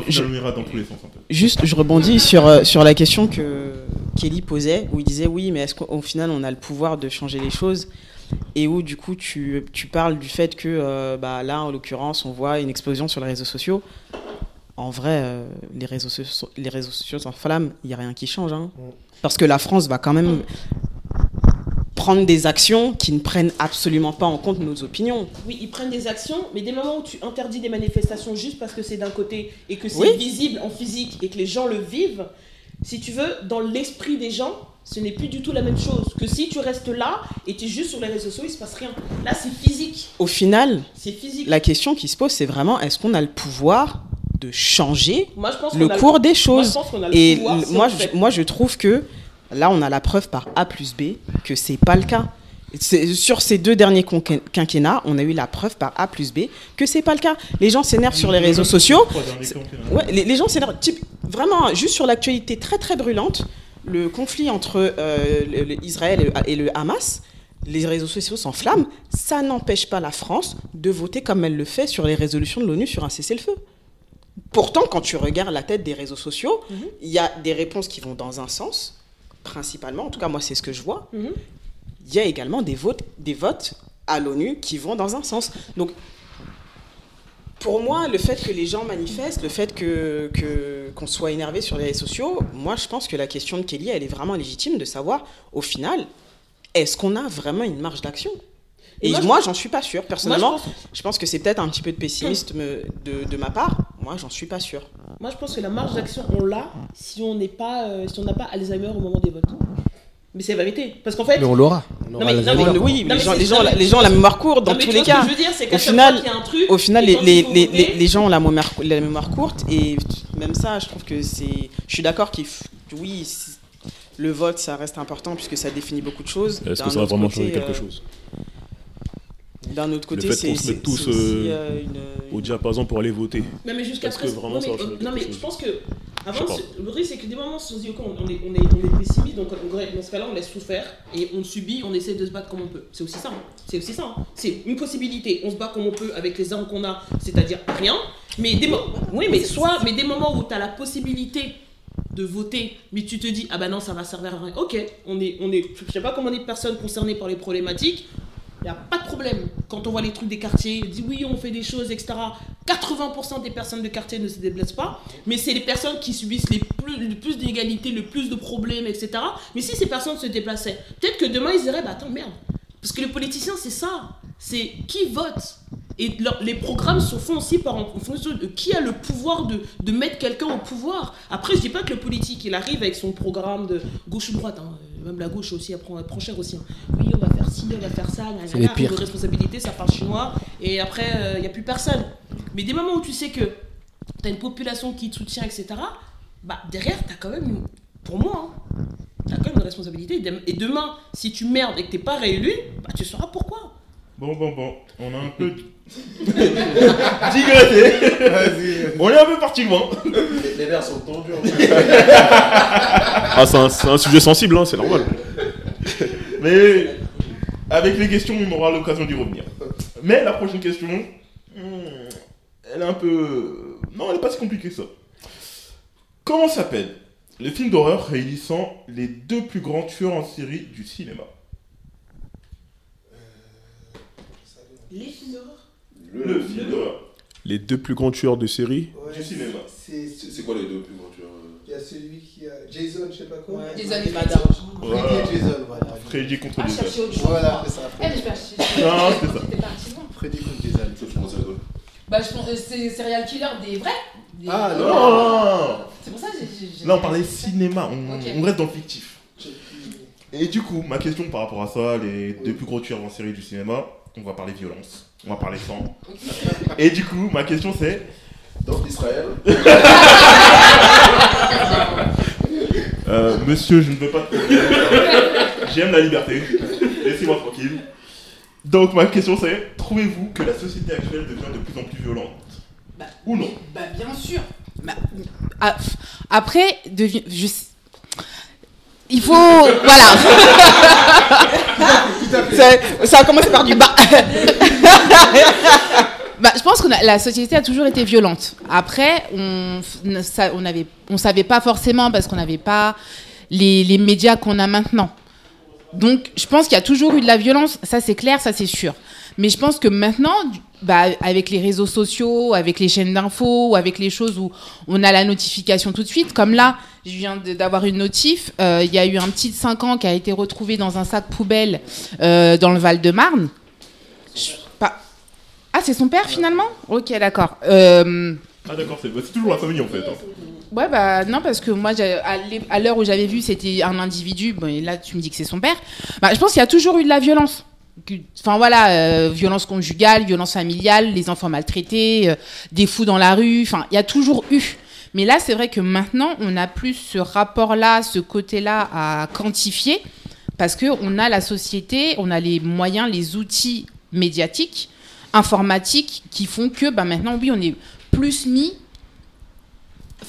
Je rebondis sur la question que Kelly posait, où il disait oui, mais est-ce qu'au final on a le pouvoir de changer les choses? Et où du coup tu parles du fait que là en l'occurrence on voit une explosion sur les réseaux sociaux. En vrai, les réseaux sociaux s'enflamment, il n'y a rien qui change. Hein. Parce que la France va quand même prendre des actions qui ne prennent absolument pas en compte nos opinions. Oui, ils prennent des actions, mais des moments où tu interdis des manifestations juste parce que c'est d'un côté et que c'est visible en physique et que les gens le vivent, si tu veux, dans l'esprit des gens, ce n'est plus du tout la même chose que si tu restes là et tu es juste sur les réseaux sociaux, il ne se passe rien. Là, c'est physique. Au final, c'est physique. La question qui se pose, c'est vraiment, est-ce qu'on a le pouvoir de changer le cours des choses? Et moi, je trouve que là, on a la preuve par A plus B que ce n'est pas le cas. Sur ces 2 derniers quinquennats, on a eu la preuve par A plus B que ce n'est pas le cas. Les gens s'énervent sur les réseaux sociaux. Les gens s'énervent. Vraiment, juste sur l'actualité très, très brûlante, le conflit entre Israël et le Hamas, les réseaux sociaux s'enflamment. Ça n'empêche pas la France de voter comme elle le fait sur les résolutions de l'ONU sur un cessez-le-feu. Pourtant, quand tu regardes la tête des réseaux sociaux, il y a des réponses qui vont dans un sens... principalement, en tout cas moi c'est ce que je vois, il y a également des votes à l'ONU qui vont dans un sens. Donc pour moi, le fait que les gens manifestent, le fait qu'on soit énervé sur les réseaux sociaux, moi je pense que la question de Kelly, elle est vraiment légitime de savoir au final, est-ce qu'on a vraiment une marge d'action ? Et moi j'en suis pas sûre, personnellement. Je pense que c'est peut-être un petit peu de pessimisme de ma part. Moi, j'en suis pas sûre. Moi, je pense que la marge d'action, on l'a si on n'est pas, si on n'a pas Alzheimer au moment des votes. Mais c'est la vérité, parce qu'en fait. Mais on l'aura. Les gens ont la mémoire courte dans tous les cas. Ce que je veux dire, c'est qu'à chaque fois qu'il y a un truc. Au final, les gens ont la mémoire courte et même ça, je trouve que c'est. Je suis d'accord oui, le vote, ça reste important puisque ça définit beaucoup de choses. Est-ce que ça va vraiment changer quelque chose? D'un autre côté, le fait qu'on se mette tous au diapason pour aller voter. Non, mais jusqu'à présent. Je pense que. Avant, le risque, c'est que des moments, on se dit, ok, on est pessimiste, donc dans ce cas-là, on laisse tout faire et on subit, on essaie de se battre comme on peut. C'est aussi ça. C'est une possibilité. On se bat comme on peut avec les armes qu'on a, c'est-à-dire rien. Mais des moments où tu as la possibilité de voter, mais tu te dis, ah bah non, ça va servir à rien. Ok, je sais pas combien de personnes concernées par les problématiques. Il n'y a pas de problème. Quand on voit les trucs des quartiers, on dit oui, on fait des choses, etc. 80% des personnes de quartier ne se déplacent pas, mais c'est les personnes qui subissent le plus d'inégalités, le plus de problèmes, etc. Mais si ces personnes se déplaçaient, peut-être que demain, ils diraient « bah attends, merde ». Parce que les politiciens, c'est ça. C'est qui vote. Et les programmes se font aussi en fonction de qui a le pouvoir de mettre quelqu'un au pouvoir. Après, je ne dis pas que le politique, il arrive avec son programme de gauche ou droite, hein. Même la gauche aussi, elle prend cher aussi. Hein. Oui, on va faire ci, on va faire ça, c'est les pires. De responsabilité, ça part chinois, et après, il n'y a plus personne. Mais des moments où tu sais que tu as une population qui te soutient, etc., bah, derrière, tu as quand même, pour moi, hein, tu as quand même une responsabilité. Et demain, si tu merdes et que tu n'es pas réélu, bah, tu sauras pourquoi. Bon, on a un peu digresser. Vas-y. On est un peu parti loin. Les verres sont tendus. Ah, c'est un sujet sensible, hein, c'est normal. Mais avec les questions, on aura l'occasion d'y revenir. Mais la prochaine question, elle est un peu... Non, elle n'est pas si compliquée que ça. Comment s'appelle le film d'horreur réunissant les deux plus grands tueurs en série du cinéma? Les films d'horreur. Le film d'horreur. Les deux plus grands tueurs de série du cinéma. C'est quoi les deux plus grands tueurs? Il y a celui qui a... Jason, je sais pas quoi. Ouais, Jason et Madame. Voilà. Freddy et Jason, voilà. Freddy contre Jason. Ah, chercher autre chose. Voilà, c'est ça. Eh, je cherche. Non, c'est ça. C'était parti loin. Freddy contre Jason, c'est ce que je pensais à toi. Bah, je pense que c'est serial killer des vrais. Des... Ah, non, non. C'est pour ça que j'ai... Là, on parlait cinéma. On reste dans le fictif. Et du coup, ma question par rapport à ça, les deux plus gros tueurs en série du cinéma... On va parler violence, on va parler sang. Et du coup, ma question c'est... Dans Israël. Monsieur, je ne veux pas... J'aime la liberté, laissez-moi tranquille. Donc ma question c'est, trouvez-vous que la société actuelle devient de plus en plus violente? Bah, ou non? Bah bien sûr. Bah, après, il faut... Voilà. Ça a commencé par du bas. Bah, je pense que la société a toujours été violente. Après, on savait pas forcément parce qu'on n'avait pas les médias qu'on a maintenant. Donc, je pense qu'il y a toujours eu de la violence. Ça, c'est clair, ça, c'est sûr. Mais je pense que maintenant, bah, avec les réseaux sociaux, avec les chaînes d'infos, ou avec les choses où on a la notification tout de suite, comme là, je viens d'avoir une notif, il y a eu un petit de 5 ans qui a été retrouvé dans un sac poubelle dans le Val-de-Marne. Ah, c'est son père, finalement ? Ok, d'accord. Ah d'accord, c'est toujours la famille en fait. Hein. Ouais bah non parce que moi à l'heure où j'avais vu c'était un individu, bon, et là tu me dis que c'est son père. Bah, je pense qu'il y a toujours eu de la violence. Enfin voilà, violence conjugale, violence familiale, les enfants maltraités, des fous dans la rue, enfin il y a toujours eu. Mais là c'est vrai que maintenant on a plus ce rapport-là, ce côté-là à quantifier parce qu'on a la société, on a les moyens, les outils médiatiques, informatiques qui font que bah, maintenant oui on est... plus mis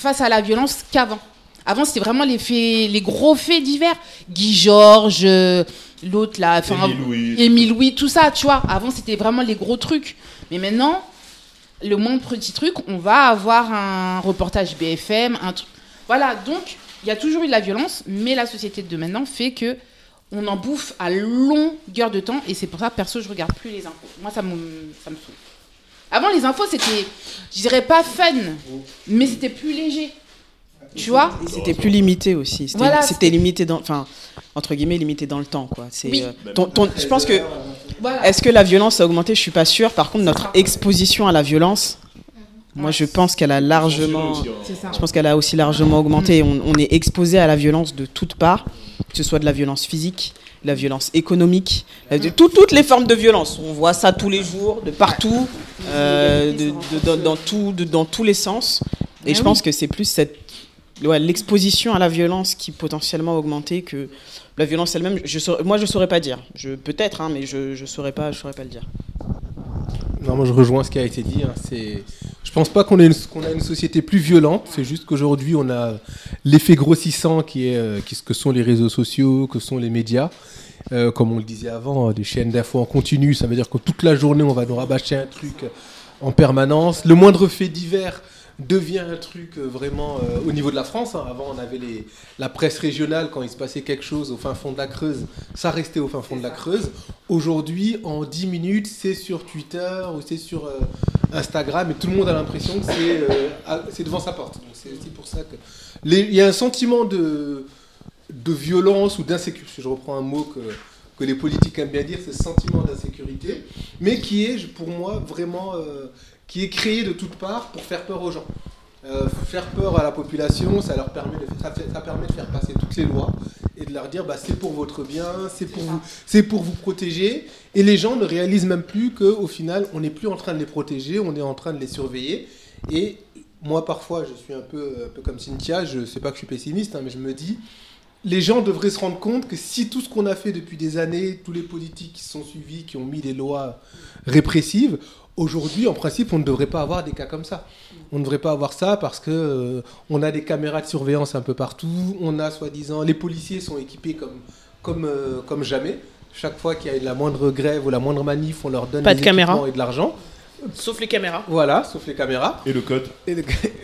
face à la violence qu'avant. Avant, c'était vraiment les gros faits divers. Guy Georges, l'autre là, Émile Louis, tout ça, tu vois. Avant, c'était vraiment les gros trucs. Mais maintenant, le moins petit truc, on va avoir un reportage BFM, un truc. Voilà, donc, il y a toujours eu de la violence, mais la société de maintenant fait que on en bouffe à longueur de temps, et c'est pour ça, perso, je regarde plus les infos. Moi, ça me saoule. Avant, les infos, c'était, je dirais pas fun, mais c'était plus léger, tu vois ? C'était plus limité aussi, voilà, c'était limité dans, enfin, entre guillemets, limité dans le temps, quoi. C'est, oui. Je pense que, voilà. Est-ce que la violence a augmenté ? Je suis pas sûre, par contre, notre exposition à la violence, moi, je pense qu'elle a largement, je pense qu'elle a aussi largement augmenté. On est exposé à la violence de toutes parts, que ce soit de la violence physique, la violence économique, toutes les formes de violence. On voit ça tous les jours, de partout, dans tous les sens. Et je pense que c'est plus l'exposition à la violence qui potentiellement a augmenté que la violence elle-même. Moi, je ne saurais pas dire. Peut-être, hein, mais je ne saurais pas le dire. Non, moi, je rejoins ce qui a été dit. Hein. Je pense pas qu'on a une société plus violente. C'est juste qu'aujourd'hui, on a l'effet grossissant que sont les réseaux sociaux, que sont les médias. Comme on le disait avant, des chaînes d'infos en continu. Ça veut dire que toute la journée, on va nous rabâcher un truc en permanence. Le moindre fait divers devient un truc vraiment au niveau de la France. Hein. Avant, on avait la presse régionale. Quand il se passait quelque chose au fin fond de la Creuse, ça restait au fin fond de la Creuse. Aujourd'hui, en 10 minutes, c'est sur Twitter ou c'est sur Instagram et tout le monde a l'impression que c'est devant sa porte. Donc c'est aussi pour ça qu'il y a un sentiment de violence ou d'insécurité. Je reprends un mot que les politiques aiment bien dire, c'est ce sentiment d'insécurité, mais qui est pour moi vraiment... qui est créé de toutes parts pour faire peur aux gens. Faire peur à la population, ça permet de faire passer toutes les lois et de leur dire bah, c'est pour votre bien, c'est pour vous protéger. Et les gens ne réalisent même plus qu'au final, on n'est plus en train de les protéger, on est en train de les surveiller. Et moi, parfois, je suis un peu comme Cynthia, je ne sais pas que je suis pessimiste, hein, mais je me dis les gens devraient se rendre compte que si tout ce qu'on a fait depuis des années, tous les politiques qui sont suivis, qui ont mis des lois répressives, aujourd'hui, en principe, on ne devrait pas avoir des cas comme ça. On ne devrait pas avoir ça parce qu'on a des caméras de surveillance un peu partout, on a soi-disant... Les policiers sont équipés comme jamais. Chaque fois qu'il y a la moindre grève ou la moindre manif, on leur donne des équipements et de l'argent. Sauf les caméras. Voilà, sauf les caméras. Et le code. Et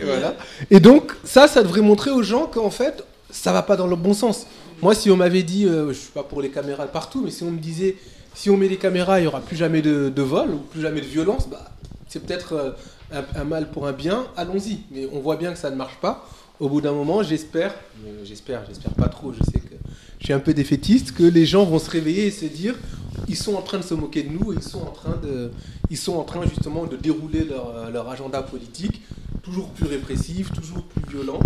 voilà. Et donc, ça devrait montrer aux gens qu'en fait... ça va pas dans le bon sens. Moi, si on m'avait dit, je suis pas pour les caméras partout, mais si on me disait, si on met les caméras, il y aura plus jamais de vol ou plus jamais de violence, bah, c'est peut-être un mal pour un bien, allons-y. Mais on voit bien que ça ne marche pas. Au bout d'un moment, j'espère pas trop, je sais que je suis un peu défaitiste, que les gens vont se réveiller et se dire, ils sont en train de se moquer de nous, ils sont en train justement de dérouler leur agenda politique, toujours plus répressif, toujours plus violent.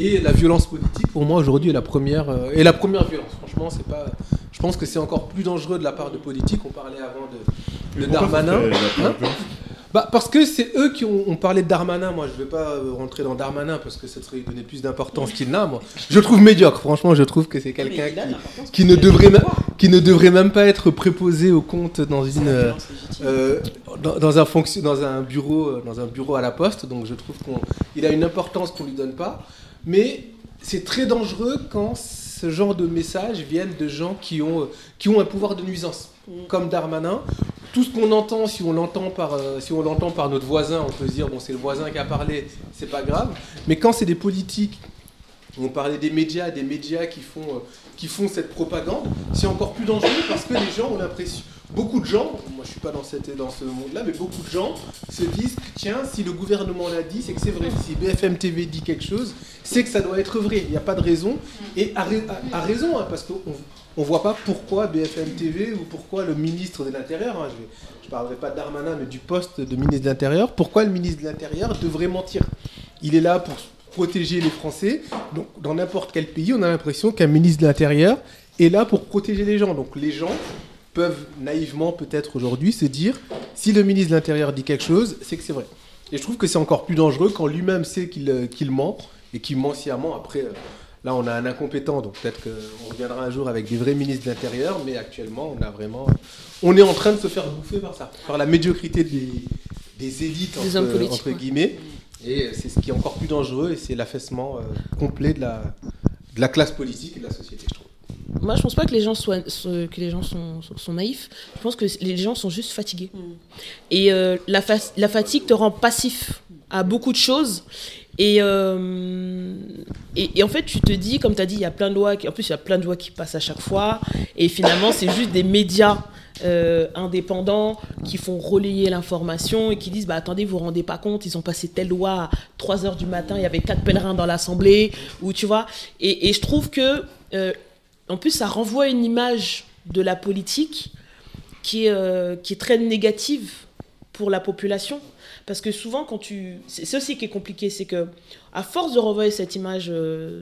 Et la violence politique, pour moi, aujourd'hui, est la première violence. Franchement, c'est pas... Je pense que c'est encore plus dangereux de la part de politique. On parlait avant de Darmanin. Parce que c'est eux qui ont parlé de Darmanin. Moi, je ne vais pas rentrer dans Darmanin parce que ça serait lui donner plus d'importance qu'il n'a. Moi, je le trouve médiocre. Franchement, je trouve que c'est quelqu'un qui ne devrait même pas être préposé au compte dans un bureau à la poste. Donc, je trouve qu'il a une importance qu'on lui donne pas. Mais c'est très dangereux quand ce genre de messages viennent de gens qui ont un pouvoir de nuisance, comme Darmanin. Tout ce qu'on entend, si on l'entend par notre voisin, on peut se dire, bon, c'est le voisin qui a parlé, c'est pas grave. Mais quand c'est des politiques, on parlait des médias qui font cette propagande, c'est encore plus dangereux parce que les gens ont l'impression... Beaucoup de gens, moi je suis pas dans ce monde-là, mais beaucoup de gens se disent que tiens, si le gouvernement l'a dit, c'est que c'est vrai. Si BFM TV dit quelque chose, c'est que ça doit être vrai. Il n'y a pas de raison. Et à raison, hein, parce qu'on voit pas pourquoi BFM TV ou pourquoi le ministre de l'Intérieur, hein, je parlerai pas de Darmanin, mais du poste de ministre de l'Intérieur, pourquoi le ministre de l'Intérieur devrait mentir ? Il est là pour protéger les Français. Donc, dans n'importe quel pays, on a l'impression qu'un ministre de l'Intérieur est là pour protéger les gens. Donc les gens... peuvent naïvement peut-être aujourd'hui se dire si le ministre de l'Intérieur dit quelque chose, c'est que c'est vrai. Et je trouve que c'est encore plus dangereux quand lui-même sait qu'il ment et qu'il ment sciemment. Après, là, on a un incompétent, donc peut-être qu'on reviendra un jour avec des vrais ministres de l'Intérieur, mais actuellement, on est en train de se faire bouffer par ça, par la médiocrité des élites, entre guillemets. Ouais. Et c'est ce qui est encore plus dangereux et c'est l'affaissement complet de la classe politique et de la société, je trouve. Moi, je pense pas que les gens sont naïfs. Je pense que les gens sont juste fatigués. Et la fatigue te rend passif à beaucoup de choses. Et en fait, tu te dis, comme tu as dit, il y a plein de lois. En plus, il y a plein de lois qui passent à chaque fois. Et finalement, c'est juste des médias indépendants qui font relayer l'information et qui disent, bah attendez, vous vous rendez pas compte, ils ont passé telle loi à 3h du matin, il y avait 4 pèlerins dans l'Assemblée. Ou tu vois. Et je trouve que... en plus, ça renvoie une image de la politique qui est très négative pour la population. Parce que souvent, c'est aussi qui est compliqué, c'est que à force de renvoyer cette image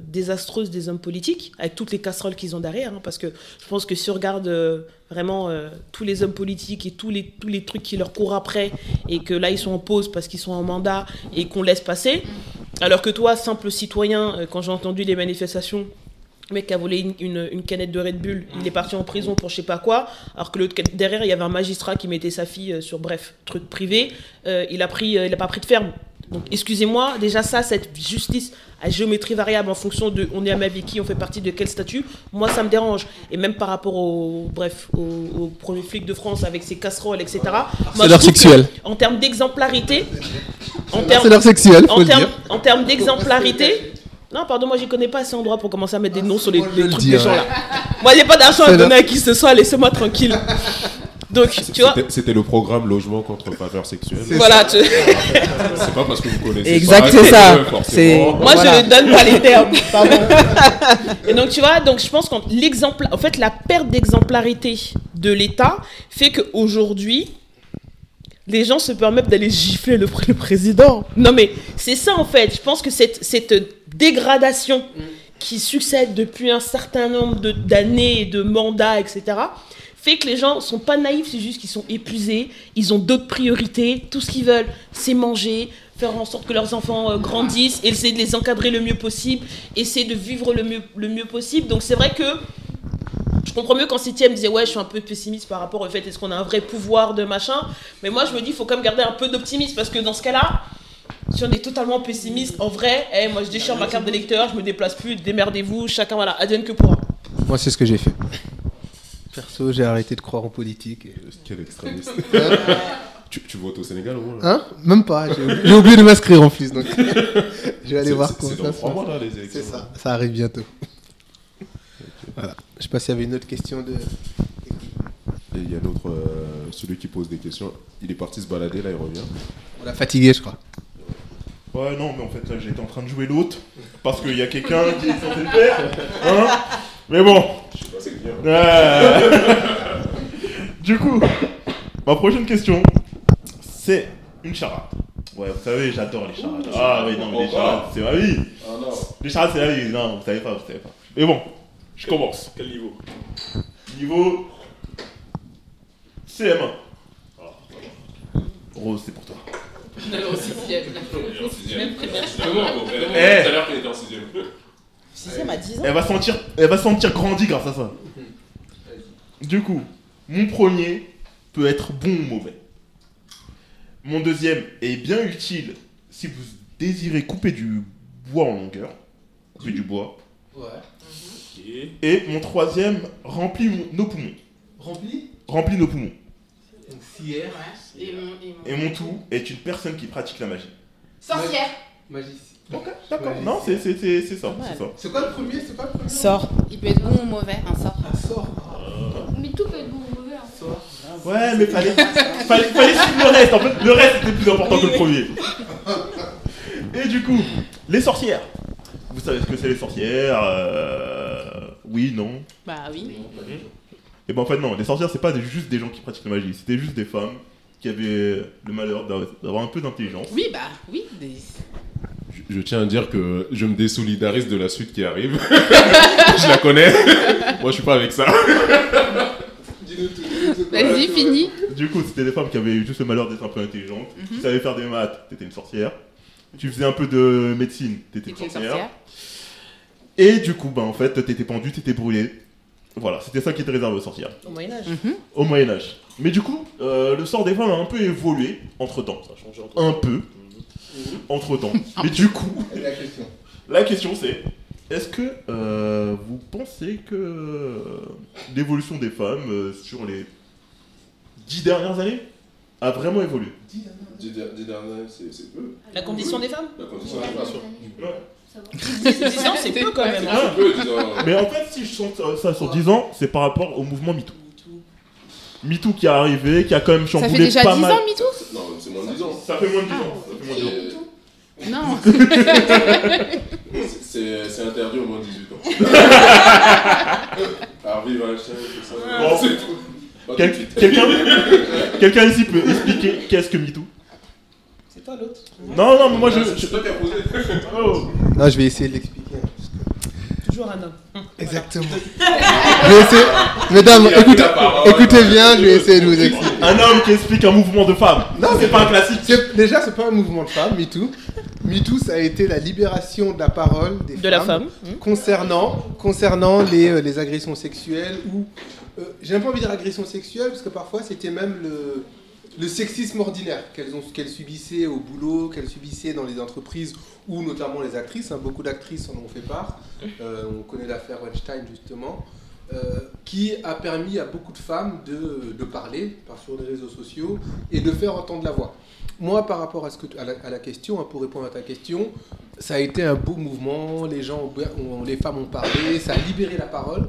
désastreuse des hommes politiques, avec toutes les casseroles qu'ils ont derrière, hein, parce que je pense que si on regarde vraiment tous les hommes politiques et tous les trucs qui leur courent après, et que là, ils sont en pause parce qu'ils sont en mandat et qu'on laisse passer, alors que toi, simple citoyen, quand j'ai entendu les manifestations... Le mec a volé une canette de Red Bull, il est parti en prison pour je sais pas quoi, alors que l'autre, derrière, il y avait un magistrat qui mettait sa fille sur, bref, truc privé, il a pas pris de ferme. Donc, excusez-moi, déjà ça, cette justice à géométrie variable en fonction de on est à ma vie qui, on fait partie de quel statut, moi ça me dérange. Et même par rapport au premier flic de France avec ses casseroles, etc. C'est leur sexuel. En termes d'exemplarité, en termes d'exemplarité. Non, pardon, moi, je connais pas assez en droit pour commencer à mettre des noms sur les trucs des gens-là. Moi, j'ai pas d'argent à donner à qui ce soit, laissez-moi tranquille. Donc, tu vois... C'était le programme Logement contre faveur sexuelle. Voilà, c'est pas parce que vous connaissez exact, pas. Exact, c'est ça. C'est... Moi, voilà. Je ne donne pas les termes. Pardon. Et donc, tu vois, donc, je pense qu'en fait, la perte d'exemplarité de l'État fait qu'aujourd'hui... les gens se permettent d'aller gifler le président. Non mais c'est ça en fait. Je pense que cette dégradation qui succède depuis un certain nombre d'années, de mandats, etc., fait que les gens sont pas naïfs, c'est juste qu'ils sont épuisés, ils ont d'autres priorités, tout ce qu'ils veulent, c'est manger, faire en sorte que leurs enfants grandissent, essayer de les encadrer le mieux possible, essayer de vivre le mieux possible. Donc c'est vrai que je comprends mieux quand City me disait ouais, je suis un peu pessimiste par rapport au fait est-ce qu'on a un vrai pouvoir de machin, mais moi je me dis il faut quand même garder un peu d'optimisme, parce que dans ce cas-là, si on est totalement pessimiste, en vrai, hey, moi je déchire ma carte d'électeur, je me déplace plus, démerdez-vous, chacun, voilà, advienne que pourra. Moi c'est ce que j'ai fait. Perso, j'ai arrêté de croire en politique. Et... Quel extrémiste. Tu votes au Sénégal au moins là. Hein ? Même pas, j'ai oublié de m'inscrire en plus, donc je vais aller voir comment ça se passe. C'est dans 3 mois là les élections. C'est ça, ça arrive bientôt. Voilà, je sais pas s'il y avait une autre question de... Et il y a l'autre, celui qui pose des questions, il est parti se balader, là il revient. On l'a fatigué je crois. Ouais, non, mais en fait, là, j'étais en train de jouer l'autre, parce qu'il y a quelqu'un qui est censé le faire, hein ? Mais bon. Je sais pas, c'est bien. Du coup, ma prochaine question, c'est une charade. Ouais, vous savez, j'adore les charades. Ah oui, non, mais les charades, c'est ma vie. Ah non. Les charades, c'est la vie. Non, vous savez pas. Mais bon, je commence. Quel niveau ? Niveau... CM1. Rose, c'est pour toi. Alors, en 6ème, là. Tout à l'heure qu'elle était en 6ème. 6ème à 10 ans. Elle va sentir grandi grâce à ça. Du coup, mon premier peut être bon ou mauvais. Mon deuxième est bien utile si vous désirez couper du bois en longueur. Couper du bois. Ouais. Okay. Et mon troisième remplit nos poumons. Remplit nos poumons. Sorcière. Et mon tout est une personne qui pratique la magie. Sorcière. Magicien. Ok, d'accord. Magicien. Non, c'est ça. C'est ça. C'est quoi le premier sort. Il peut être bon ou mauvais, un sort. Un sort. Mais tout peut être bon ou mauvais, un sort. Ouais, mais fallait suivre le reste. En fait, le reste était plus important que le premier. Et du coup, les sorcières. Vous savez ce que c'est les sorcières ? Oui, non. Bah oui. Et ben en fait non, les sorcières c'est pas juste des gens qui pratiquent la magie, c'était juste des femmes qui avaient le malheur d'avoir un peu d'intelligence. Oui bah oui. Je tiens à dire que je me désolidarise de la suite qui arrive. Je la connais. Moi je suis pas avec ça. Vas-y fini. Du coup c'était des femmes qui avaient juste le malheur d'être un peu intelligentes, qui savaient faire des maths, t'étais une sorcière. Tu faisais un peu de médecine, t'étais une sorcière. Et du coup bah en fait t'étais pendue, t'étais brûlée. Voilà, c'était ça qui était réservé aux sorcières. Au Moyen-Âge. Au Moyen-Âge. Mais du coup, le sort des femmes a un peu évolué entre-temps. Ça a changé un peu. Entre-temps. Mais du coup... La question c'est, est-ce que vous pensez que l'évolution des femmes sur les 10 dernières années a vraiment évolué ? 10 dernières années, c'est peu. La condition des femmes ? La condition des femmes. Ouais. 10 ans, c'est peu quand même. Hein. Mais en fait, si je sens ça sur 10 ans, c'est par rapport au mouvement MeToo. MeToo qui est arrivé, qui a quand même chamboulé pas mal. Ça fait déjà 10 ans, MeToo ? Non, c'est moins de 10 ans. Ça fait moins de 10 ans. Non. c'est interdit au moins de 18 ans. Arrive à la chaîne, c'est ça. Bon, c'est tout. Quelqu'un ici peut expliquer qu'est-ce que MeToo ? Toi, l'autre. Non, mais moi je peux t'imposer. Oh. Non, je vais essayer de l'expliquer. Toujours un homme. Exactement. Je vais essayer. Mesdames, écoutez bien, je vais essayer de vous expliquer. Un homme qui explique un mouvement de femmes. Non, c'est pas un classique. Déjà, c'est pas un mouvement de femmes, MeToo. MeToo, ça a été la libération de la parole des femmes. De la femme. Concernant les agressions sexuelles ou. J'ai pas envie de dire agression sexuelle, parce que parfois c'était même le sexisme ordinaire qu'elles subissaient au boulot, qu'elles subissaient dans les entreprises, ou notamment les actrices, hein, beaucoup d'actrices en ont fait part, on connaît l'affaire Weinstein justement, qui a permis à beaucoup de femmes de parler sur les réseaux sociaux et de faire entendre la voix. Moi, par rapport à la question, hein, pour répondre à ta question, ça a été un beau mouvement, les femmes ont parlé, ça a libéré la parole.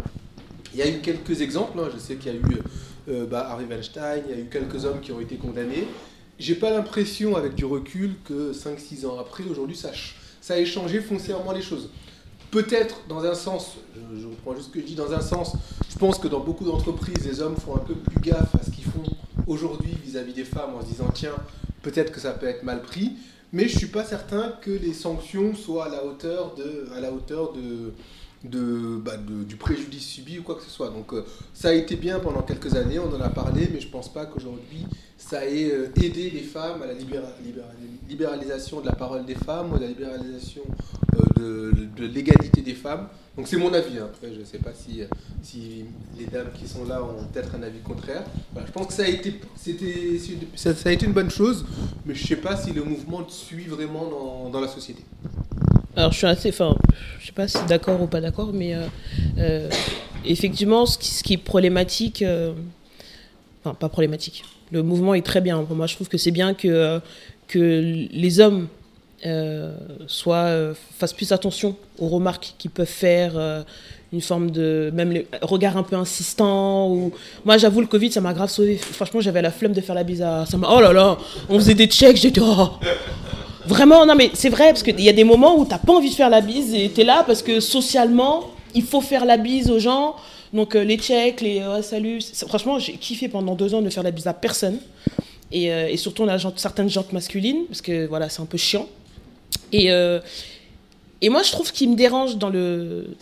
Il y a eu quelques exemples, hein, je sais qu'il y a eu... Harvey Weinstein, il y a eu quelques hommes qui ont été condamnés. J'ai pas l'impression, avec du recul, que 5-6 ans après, aujourd'hui, ça a changé foncièrement les choses. Peut-être, dans un sens, je reprends juste ce que je dis, dans un sens, je pense que dans beaucoup d'entreprises, les hommes font un peu plus gaffe à ce qu'ils font aujourd'hui vis-à-vis des femmes en se disant, tiens, peut-être que ça peut être mal pris, mais je suis pas certain que les sanctions soient à la hauteur de du préjudice subi ou quoi que ce soit. Donc ça a été bien pendant quelques années, on en a parlé, mais je ne pense pas qu'aujourd'hui ça ait aidé les femmes à la libéralisation de la parole des femmes, à la libéralisation de l'égalité des femmes. Donc c'est mon avis, hein. Après je ne sais pas si les dames qui sont là ont peut-être un avis contraire. Voilà, je pense que ça a été une bonne chose, mais je ne sais pas si le mouvement suit vraiment dans la société. Alors je suis je sais pas si d'accord ou pas d'accord, mais effectivement, ce qui est problématique, pas problématique. Le mouvement est très bien. Pour moi, je trouve que c'est bien que les hommes fassent plus attention aux remarques qu'ils peuvent faire, une forme de même les regards un peu insistants. Ou moi, j'avoue, le Covid, ça m'a grave sauvé. Franchement, j'avais la flemme de faire la bise à Sama. Oh là là, on faisait des checks, j'étais oh. Vraiment, non mais c'est vrai, parce qu'il y a des moments où t'as pas envie de faire la bise et t'es là parce que socialement, il faut faire la bise aux gens. Donc les checks, les salut. Franchement, j'ai kiffé pendant 2 ans de faire la bise à personne. Et surtout, on a certaines jantes masculines, parce que voilà, c'est un peu chiant. Et moi, je trouve qu'il me dérange dans le...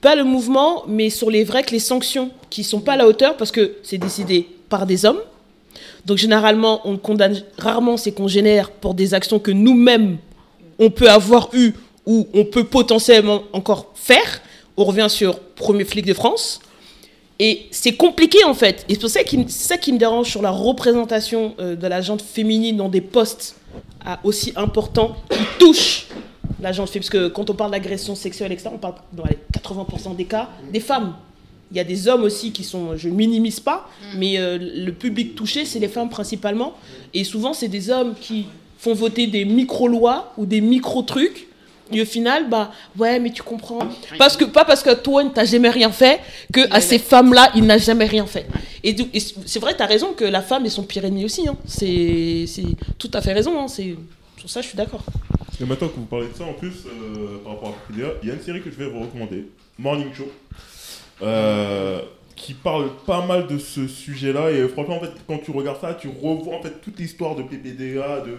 Pas le mouvement, mais sur les vrais que les sanctions qui sont pas à la hauteur, parce que c'est décidé par des hommes. Donc généralement, on condamne rarement ses congénères pour des actions que nous-mêmes, on peut avoir eues ou on peut potentiellement encore faire. On revient sur premier flic de France. Et c'est compliqué en fait. Et c'est ça qui me dérange sur la représentation de la gente féminine dans des postes aussi importants qui touchent la gente féminine. Parce que quand on parle d'agression sexuelle, etc., on parle dans les 80% des cas des femmes. Il y a des hommes aussi qui sont, je ne minimise pas, mais le public touché, c'est les femmes principalement. Et souvent, c'est des hommes qui font voter des micro-lois ou des micro-trucs. Et au final, ouais, mais tu comprends. Pas parce que toi, tu n'as jamais rien fait, qu'à ces femmes-là, il n'a jamais rien fait. Et c'est vrai, tu as raison que la femme est son pire ennemi aussi. Hein. C'est tout à fait raison. Hein. Sur ça, je suis d'accord. Et maintenant que vous parlez de ça, en plus, par rapport à Wikipédia, il y a une série que je vais vous recommander, Morning Show. Qui parle pas mal de ce sujet-là, et franchement en fait quand tu regardes ça, tu revois en fait toute l'histoire de PPDA, de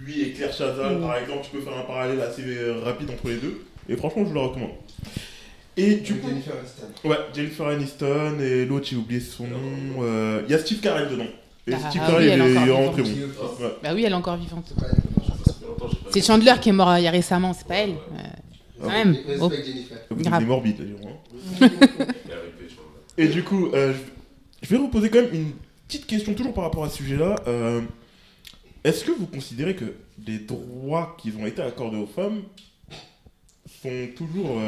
lui et Claire Chazal par exemple, tu peux faire un parallèle assez rapide entre les deux, et franchement je vous la recommande. Et du coup, Jennifer Aniston. Ouais, Jennifer Aniston, et l'autre j'ai oublié son nom, il y a Steve Carell dedans, et Steve Carell est vraiment très bon. Bah oui, elle est encore vivante. C'est Chandler qui est mort il y a récemment, c'est pas elle. Quand même. Il est morbide d'ailleurs. Et du coup, je vais vous poser quand même une petite question, toujours par rapport à ce sujet-là. Est-ce que vous considérez que les droits qui ont été accordés aux femmes sont toujours...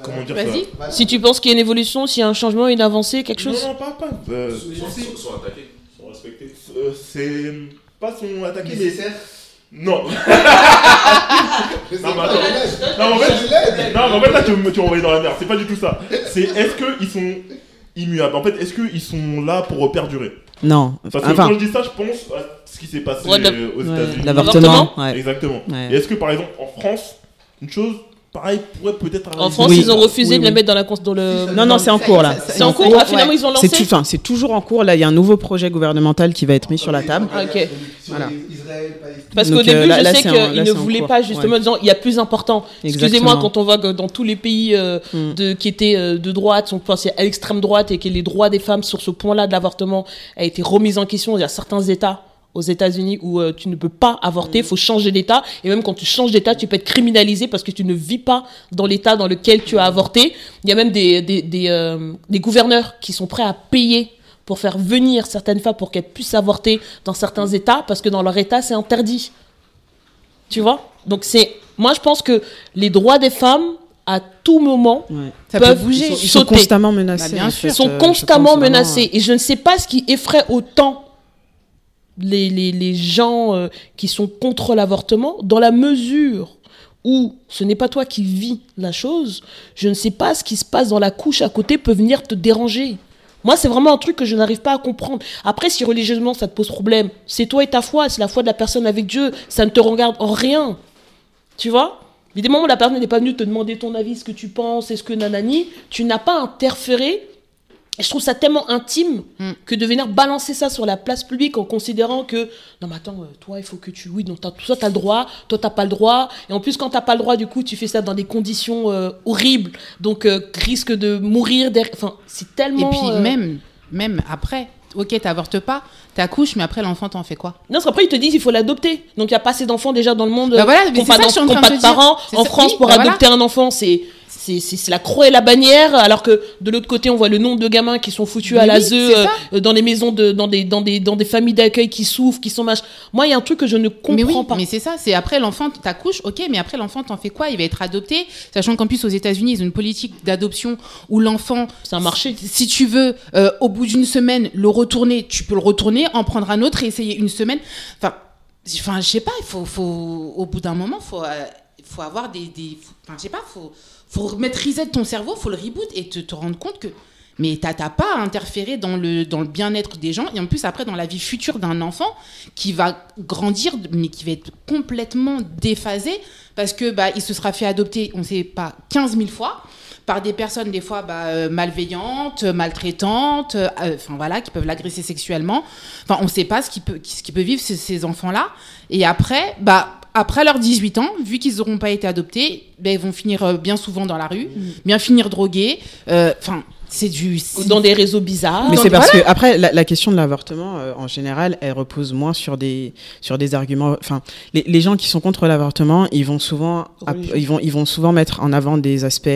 comment dire ça ? Vas-y, si tu penses qu'il y a une évolution, s'il y a un changement, une avancée, quelque chose ? Non, pas. Sont attaqués, sont respectés. C'est... Pas sont attaqués, mais... Non. Non, en fait, là, tu vas envoyer dans la merde. C'est pas du tout ça. C'est est-ce qu'ils sont immuables ? En fait, est-ce qu'ils sont là pour perdurer ? Non. Parce que quand je dis ça, je pense à ce qui s'est passé aux États-Unis. L'avortement. Ouais. Exactement. Ouais. Et est-ce que, par exemple, en France, une chose pareille pourrait peut-être arriver ? En France, ils ont refusé de la mettre dans le... Non, c'est en cours, là. C'est en cours ? Finalement, ils ont lancé ? C'est toujours en cours. Là, il y a un nouveau projet gouvernemental qui va être mis sur la table. Ok. Voilà. Parce qu'au début, je sais qu'ils ne voulaient pas, justement, disant il y a plus important. Exactement. Excusez-moi, quand on voit que dans tous les pays qui étaient de droite, on pensait à l'extrême droite, et que les droits des femmes sur ce point-là de l'avortement a été remis en question. Il y a certains États aux États-Unis où tu ne peux pas avorter, il faut changer d'État. Et même quand tu changes d'État, tu peux être criminalisé parce que tu ne vis pas dans l'État dans lequel tu as avorté. Il y a même des gouverneurs qui sont prêts à payer pour faire venir certaines femmes pour qu'elles puissent avorter dans certains États, parce que dans leur État, c'est interdit. Tu vois ? Donc, moi, je pense que les droits des femmes, à tout moment, peuvent bouger. Ils sont constamment menacés. Bah, bien sûr, ils sont constamment menacés. Et je ne sais pas ce qui effraie autant les gens qui sont contre l'avortement, dans la mesure où ce n'est pas toi qui vis la chose, je ne sais pas ce qui se passe dans la couche à côté peut venir te déranger. Moi, c'est vraiment un truc que je n'arrive pas à comprendre. Après, si religieusement, ça te pose problème, c'est toi et ta foi, c'est la foi de la personne avec Dieu, ça ne te regarde en rien. Tu vois ? Mais des moments où la personne n'est pas venue te demander ton avis, ce que tu penses, est-ce que nanani, tu n'as pas interféré Et je trouve ça tellement intime que de venir balancer ça sur la place publique en considérant que non mais attends, toi il faut que tu oui donc toi t'as le droit, toi t'as pas le droit, et en plus quand t'as pas le droit du coup tu fais ça dans des conditions horribles, donc risque de mourir enfin c'est tellement. Et puis même après. Ok, t'avortes pas, t'accouches, mais après l'enfant t'en fais quoi? Non, parce qu'après ils te disent il faut l'adopter. Donc il y a pas assez d'enfants déjà dans le monde qui n'ont pas de parents. En France, pour adopter un enfant, c'est la croix et la bannière. Alors que de l'autre côté, on voit le nombre de gamins qui sont foutus à l'ASE, dans les maisons, dans des familles d'accueil qui souffrent, qui sont machins. Moi, il y a un truc que je ne comprends pas. Mais c'est ça, c'est après l'enfant t'accouches, ok, mais après l'enfant t'en fais quoi? Il va être adopté, sachant qu'en plus aux États-Unis ils ont une politique d'adoption où l'enfant, c'est un marché. Si tu veux, au bout d'une semaine, le retourner, tu peux le retourner, en prendre un autre et essayer une semaine. Enfin, je sais pas, il faut au bout d'un moment, faut avoir des enfin, je sais pas, faut remettre reset ton cerveau, faut le reboot et te rendre compte que mais t'as pas à interférer dans le bien-être des gens, et en plus après dans la vie future d'un enfant qui va grandir mais qui va être complètement déphasé parce que il se sera fait adopter, on sait pas 15 000 fois. Par des personnes des fois malveillantes, maltraitantes, qui peuvent l'agresser sexuellement. Enfin, on ne sait pas ce qui peut vivre ces enfants-là. Et après, après leurs 18 ans, vu qu'ils n'auront pas été adoptés, ils vont finir bien souvent dans la rue, bien finir drogués. Dans des réseaux bizarres. Mais c'est parce que après la question de l'avortement en général, elle repose moins sur des arguments. Enfin, les gens qui sont contre l'avortement, ils vont souvent ils vont souvent mettre en avant des aspects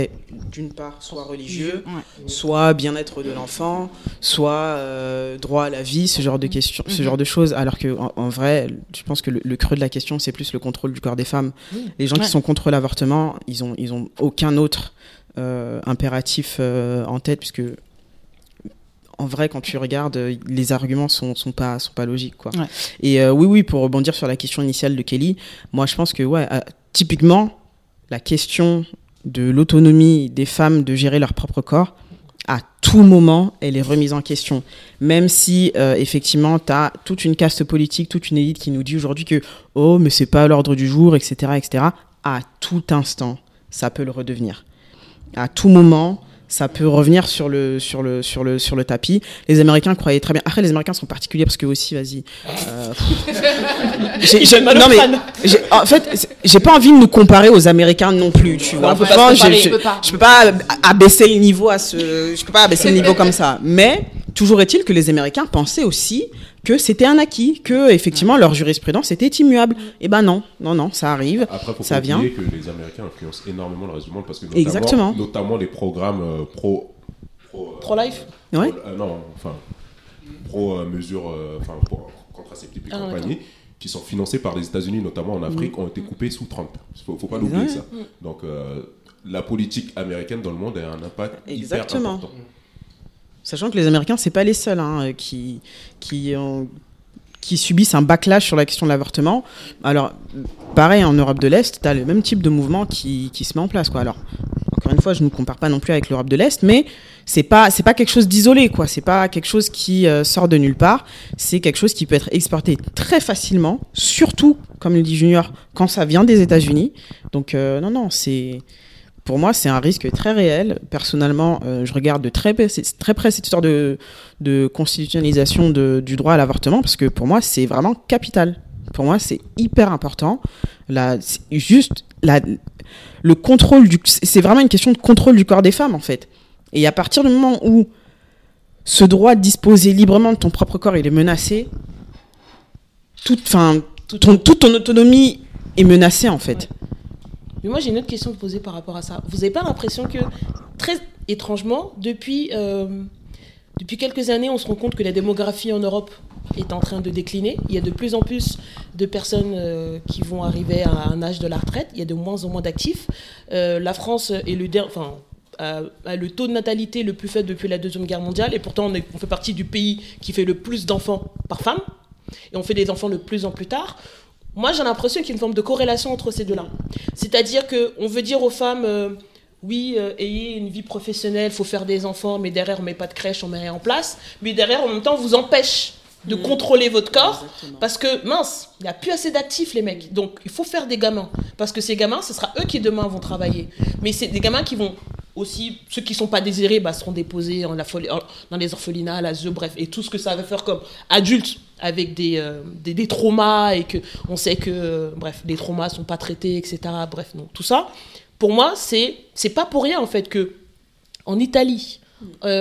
d'une part soit religieux, soit bien-être de l'enfant, soit droit à la vie, ce genre de questions, ce genre de choses. Alors que en vrai, je pense que le creux de la question, c'est plus le contrôle du corps des femmes. Les gens qui sont contre l'avortement, ils ont aucun autre impératif en tête, puisque en vrai quand tu regardes les arguments sont pas logiques quoi. Et oui pour rebondir sur la question initiale de Kelly, moi je pense que typiquement la question de l'autonomie des femmes de gérer leur propre corps, à tout moment, elle est remise en question. Même si, effectivement, tu as toute une caste politique, toute une élite qui nous dit aujourd'hui que « Oh, mais c'est pas à l'ordre du jour, etc. etc. » À tout instant, ça peut le redevenir. À tout moment, ça peut revenir sur le tapis. Les Américains croyaient très bien. Après, les Américains sont particuliers parce que aussi, vas-y. En fait, j'ai pas envie de nous comparer aux Américains non plus. Tu vois, je peux pas abaisser le niveau comme ça. Mais toujours est-il que les Américains pensaient aussi que c'était un acquis, que effectivement leur jurisprudence était immuable. Et non, ça arrive. Après, faut ça vient. Que les Américains influencent énormément le reste du monde parce que notamment les programmes pro-life. Pro-mesures, contraceptives et compagnie, qui sont financés par les États-Unis, notamment en Afrique, ont été coupés sous Trump. Faut pas l'oublier ça. Donc la politique américaine dans le monde a un impact hyper important. Sachant que les Américains, c'est pas les seuls qui subissent un backlash sur la question de l'avortement. Alors, pareil, en Europe de l'Est, tu as le même type de mouvement qui se met en place, quoi. Alors, encore une fois, je ne compare pas non plus avec l'Europe de l'Est, mais c'est pas quelque chose d'isolé, quoi. C'est pas quelque chose qui sort de nulle part. C'est quelque chose qui peut être exporté très facilement, surtout, comme le dit Junior, quand ça vient des États-Unis. Donc, c'est... Pour moi, c'est un risque très réel. Personnellement, je regarde de très près cette histoire de constitutionnalisation du droit à l'avortement parce que pour moi, c'est vraiment capital. Pour moi, c'est hyper important. Le contrôle c'est vraiment une question de contrôle du corps des femmes en fait. Et à partir du moment où ce droit de disposer librement de ton propre corps, il est menacé, toute ton autonomie est menacée en fait. Ouais. Mais moi, j'ai une autre question à vous poser par rapport à ça. Vous n'avez pas l'impression que, très étrangement, depuis quelques années, on se rend compte que la démographie en Europe est en train de décliner. Il y a de plus en plus de personnes qui vont arriver à un âge de la retraite. Il y a de moins en moins d'actifs. La France est le taux de natalité le plus faible depuis la Deuxième Guerre mondiale. Et pourtant, on fait partie du pays qui fait le plus d'enfants par femme. Et on fait des enfants de plus en plus tard. Moi, j'ai l'impression qu'il y a une forme de corrélation entre ces deux-là. C'est-à-dire qu'on veut dire aux femmes, ayez une vie professionnelle, il faut faire des enfants, mais derrière, on ne met pas de crèche, on ne met rien en place. Mais derrière, en même temps, on vous empêche de contrôler votre corps. Exactement. Parce que, mince, il n'y a plus assez d'actifs, les mecs. Donc, il faut faire des gamins. Parce que ces gamins, ce sera eux qui, demain, vont travailler. Mais c'est des gamins qui vont Aussi, ceux qui ne sont pas désirés seront déposés dans les orphelinats, à l'ASE, bref, et tout ce que ça va faire comme adultes avec des traumas, et qu'on sait que, bref, les traumas ne sont pas traités, etc. Bref, non. Tout ça, pour moi, c'est pas pour rien, en fait, que en Italie,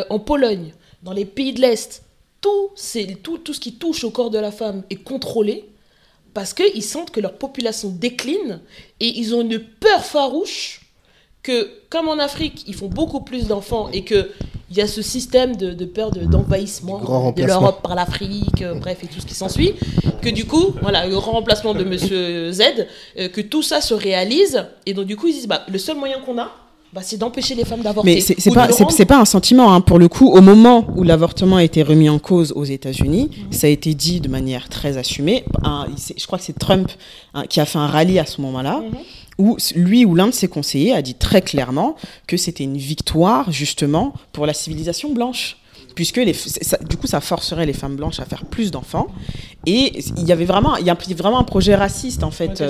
en Pologne, dans les pays de l'Est, tout ce qui touche au corps de la femme est contrôlé, parce qu'ils sentent que leur population décline, et ils ont une peur farouche que, comme en Afrique, ils font beaucoup plus d'enfants et qu'il y a ce système de peur d'envahissement de l'Europe par l'Afrique, bref, et tout ce qui s'ensuit, que du coup, voilà, le remplacement de Monsieur Z, que tout ça se réalise, et donc du coup, ils disent, le seul moyen qu'on a, c'est d'empêcher les femmes d'avorter. Mais c'est pas un sentiment, hein. Pour le coup, au moment où l'avortement a été remis en cause aux États-Unis, ça a été dit de manière très assumée. Je crois que c'est Trump qui a fait un rallye à ce moment-là. Où lui ou l'un de ses conseillers a dit très clairement que c'était une victoire, justement, pour la civilisation blanche. Puisque, du coup, ça forcerait les femmes blanches à faire plus d'enfants. Et il y a vraiment un projet raciste, en fait.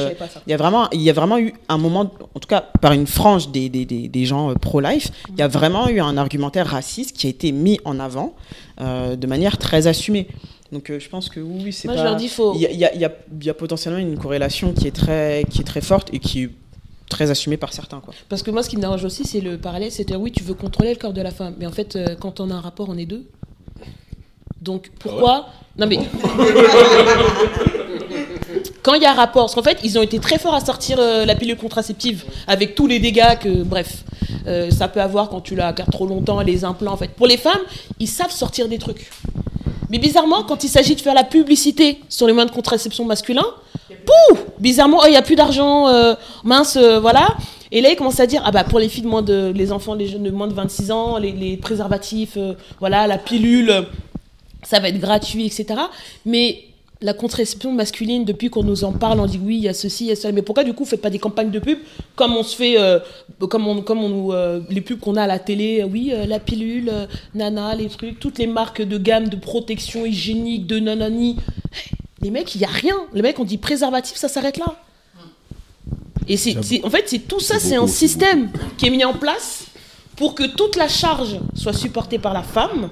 Il y a vraiment eu un moment, en tout cas, par une frange des gens pro-life, il y a vraiment eu un argumentaire raciste qui a été mis en avant de manière très assumée. Donc je pense que oui, c'est moi, pas... je leur dis faux. Il y a potentiellement une corrélation qui est très forte et qui est très assumée par certains, quoi. Parce que moi, ce qui me dérange aussi, c'est le parallèle, c'est-à-dire oui, tu veux contrôler le corps de la femme, mais en fait, quand on a un rapport, on est deux. Donc pourquoi... Ah ouais. Non mais... Quand il y a rapport, parce qu'en fait, ils ont été très forts à sortir la pilule contraceptive, avec tous les dégâts que, bref, ça peut avoir quand tu la gardes trop longtemps, les implants, en fait. Pour les femmes, ils savent sortir des trucs. Mais bizarrement, quand il s'agit de faire la publicité sur les moyens de contraception masculins, bizarrement, il n'y a plus d'argent, voilà. Et là, ils commencent à dire, pour les filles de moins de... les enfants, les jeunes de moins de 26 ans, les préservatifs, voilà, la pilule, ça va être gratuit, etc. Mais la contraception masculine, depuis qu'on nous en parle, on dit oui, il y a ceci, il y a cela. Mais pourquoi, du coup, vous ne faites pas des campagnes de pub comme on se fait, les pubs qu'on a à la télé, la pilule, nana, les trucs, toutes les marques de gamme de protection hygiénique, de nanani. Les mecs, il n'y a rien. Les mecs, on dit préservatif, ça s'arrête là. Et c'est un système qui est mis en place pour que toute la charge soit supportée par la femme.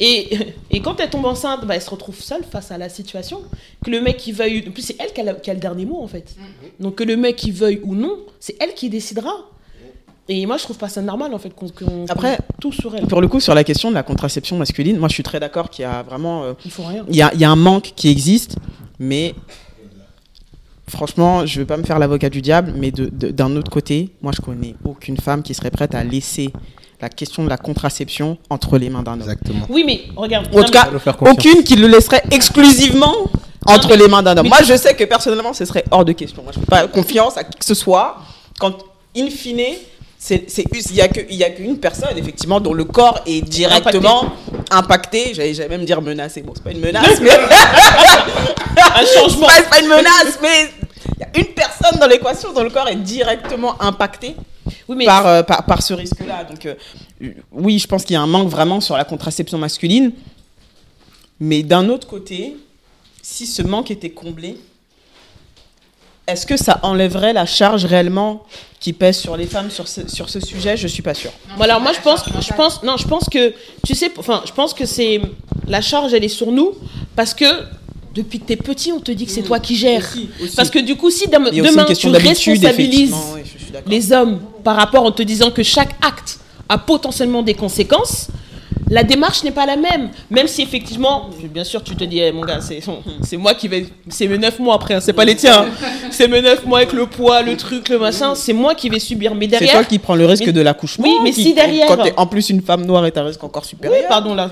Et quand elle tombe enceinte, elle se retrouve seule face à la situation. Que le mec qui veuille... En plus, c'est elle qui a le dernier mot, en fait. Donc, que le mec qui veuille ou non, c'est elle qui décidera. Et moi, je trouve pas ça normal, en fait, qu'on tout sur elle. Pour le coup, sur la question de la contraception masculine, moi, je suis très d'accord qu'il y a vraiment... Il y a un manque qui existe, mais... Franchement, je ne veux pas me faire l'avocat du diable, mais d'un autre côté, moi, je ne connais aucune femme qui serait prête à laisser... la question de la contraception entre les mains d'un homme. Exactement. Oui, mais regarde. En tout cas, aucune qui le laisserait exclusivement entre les mains d'un homme. Moi, je sais que personnellement, ce serait hors de question. Moi, je ne fais pas confiance à qui que ce soit quand, in fine, il y a qu'une personne, effectivement, dont le corps est directement impacté. J'allais même dire menacé. Bon, c'est pas une menace, mais un changement. C'est pas une menace, mais il y a une personne dans l'équation dont le corps est directement impacté. Oui, mais... par ce risque-là. Donc, oui, je pense qu'il y a un manque vraiment sur la contraception masculine. Mais d'un autre côté, si ce manque était comblé, est-ce que ça enlèverait la charge réellement qui pèse sur les femmes sur ce sujet ? Je ne suis pas sûre. Bon, alors moi, je pense que c'est la charge, elle est sur nous, parce que depuis que t'es petit, on te dit que c'est toi qui gères. Aussi. Parce que du coup, si demain tu responsabilises les hommes par rapport en te disant que chaque acte a potentiellement des conséquences, la démarche n'est pas la même. Même si effectivement, bien sûr, tu te dis, mon gars, c'est moi qui vais... C'est mes 9 mois après, hein, c'est pas les tiens. C'est mes 9 mois avec le poids, le truc, le machin. C'est moi qui vais subir. Mais derrière... C'est toi qui prends le risque de l'accouchement. Oui, mais si derrière... Quand t'es en plus une femme noire, est un risque encore supérieur. Oui, pardon, là...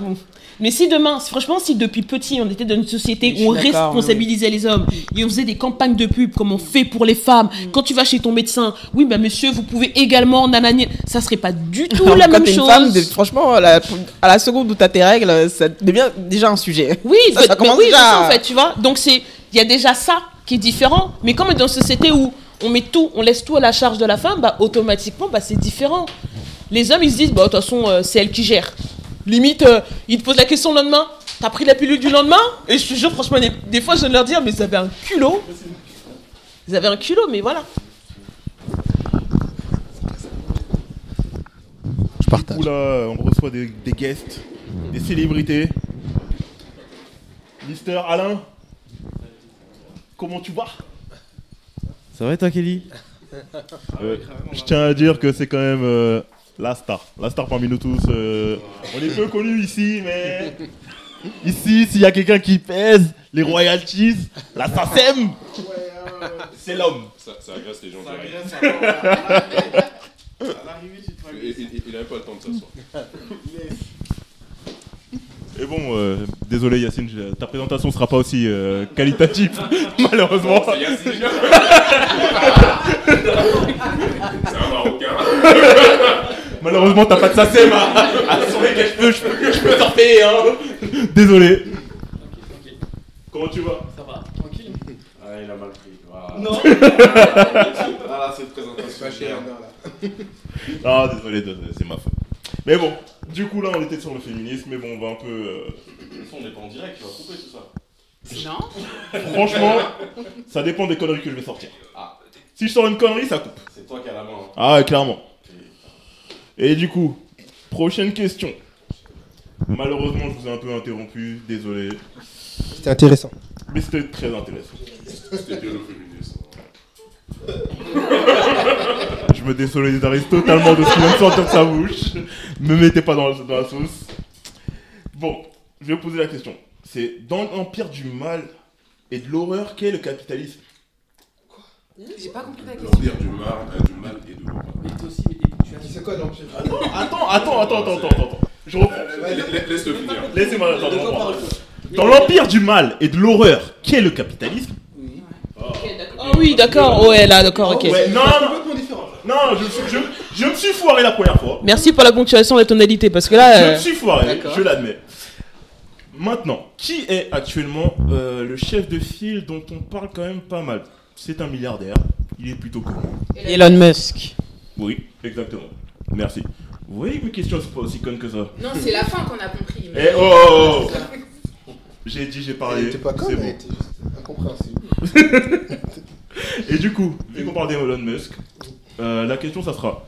Mais si demain, franchement, si depuis petit, on était dans une société où on responsabilisait les hommes et on faisait des campagnes de pub comme on fait pour les femmes, quand tu vas chez ton médecin, oui, ben monsieur, vous pouvez également, nanani, ça serait pas du tout la même chose. Quand t'es une femme, franchement, à la seconde où t'as tes règles, ça devient déjà un sujet. Oui, ça commence déjà. En fait, tu vois. Donc il y a déjà ça qui est différent. Mais comme dans une société où on laisse tout à la charge de la femme, automatiquement, c'est différent. Les hommes, ils se disent, de toute façon, c'est elle qui gère. Limite, ils te posent la question le lendemain. T'as pris la pilule du lendemain ? Et je te jure, franchement, des fois, je viens de leur dire, mais ils avaient un culot. Ils avaient un culot, mais voilà. Je partage. Du coup, là, on reçoit des guests, des célébrités. Mister Alain, comment tu vas? Ça va et toi, Kelly? Je tiens à dire que c'est quand même la star parmi nous tous. On est peu connus ici, mais ici, s'il y a quelqu'un qui pèse les royalties, la SACEM, c'est l'homme. Ça agresse les gens. Ça agresse. À l'arrivée, tu te ragasses. Il n'avait pas le temps de s'asseoir. Et bon, désolé Yacine, ta présentation ne sera pas aussi qualitative, malheureusement. C'est Yacine. C'est un Marocain. Malheureusement, t'as pas de SACEM. Sur lesquels je peux sortir, hein. Désolé. Tranquille. Comment tu vas? Ça va, tranquille. Ah, il a mal pris. Wow. Non. Ah, cette présentation c'est chère. Ah, désolé, c'est ma faute. Mais bon, du coup là on était sur le féminisme, mais bon on va un peu... De toute façon on n'est pas en direct, tu vas couper tout ça. Non. Franchement, ça dépend des conneries que je vais sortir. Ah. Si je sors une connerie, ça coupe. C'est toi qui as la main. Hein. Ah ouais, clairement. Et du coup, prochaine question. Malheureusement je vous ai un peu interrompu, désolé. C'était intéressant. Mais c'était très intéressant. C'était bien le féminisme. Je me désolidarise totalement de ce qui vient de sortir de sa bouche. Ne me mettez pas dans la sauce. Bon, je vais poser la question. C'est dans l'empire du mal et de l'horreur qu'est le capitalisme. Quoi? J'ai pas compris la question. L'empire du mal et de l'horreur. Mais aussi, c'est quoi l'empire? Attends. Je reprends. Laisse-le finir. Laissez-moi. Dans l'empire du mal et de l'horreur qu'est le capitalisme. Oui, d'accord, ouais, là, d'accord, ok. Ouais, non, je me suis foiré la première fois. Merci pour la ponctuation et la tonalité, parce que là... Je me suis foiré, d'accord. Je l'admets. Maintenant, qui est actuellement le chef de file dont on parle quand même pas mal? C'est un milliardaire, il est plutôt connu. Elon Musk. Oui, exactement. Merci. Vous voyez que mes questions, c'est pas aussi connes que ça. Non, c'est la fin qu'on a compris. Mais... Oh. J'ai parlé. Elle était pas conne, elle était juste incompréhensible. Et du coup, vu qu'on parle d'Elon Musk, la question ça sera: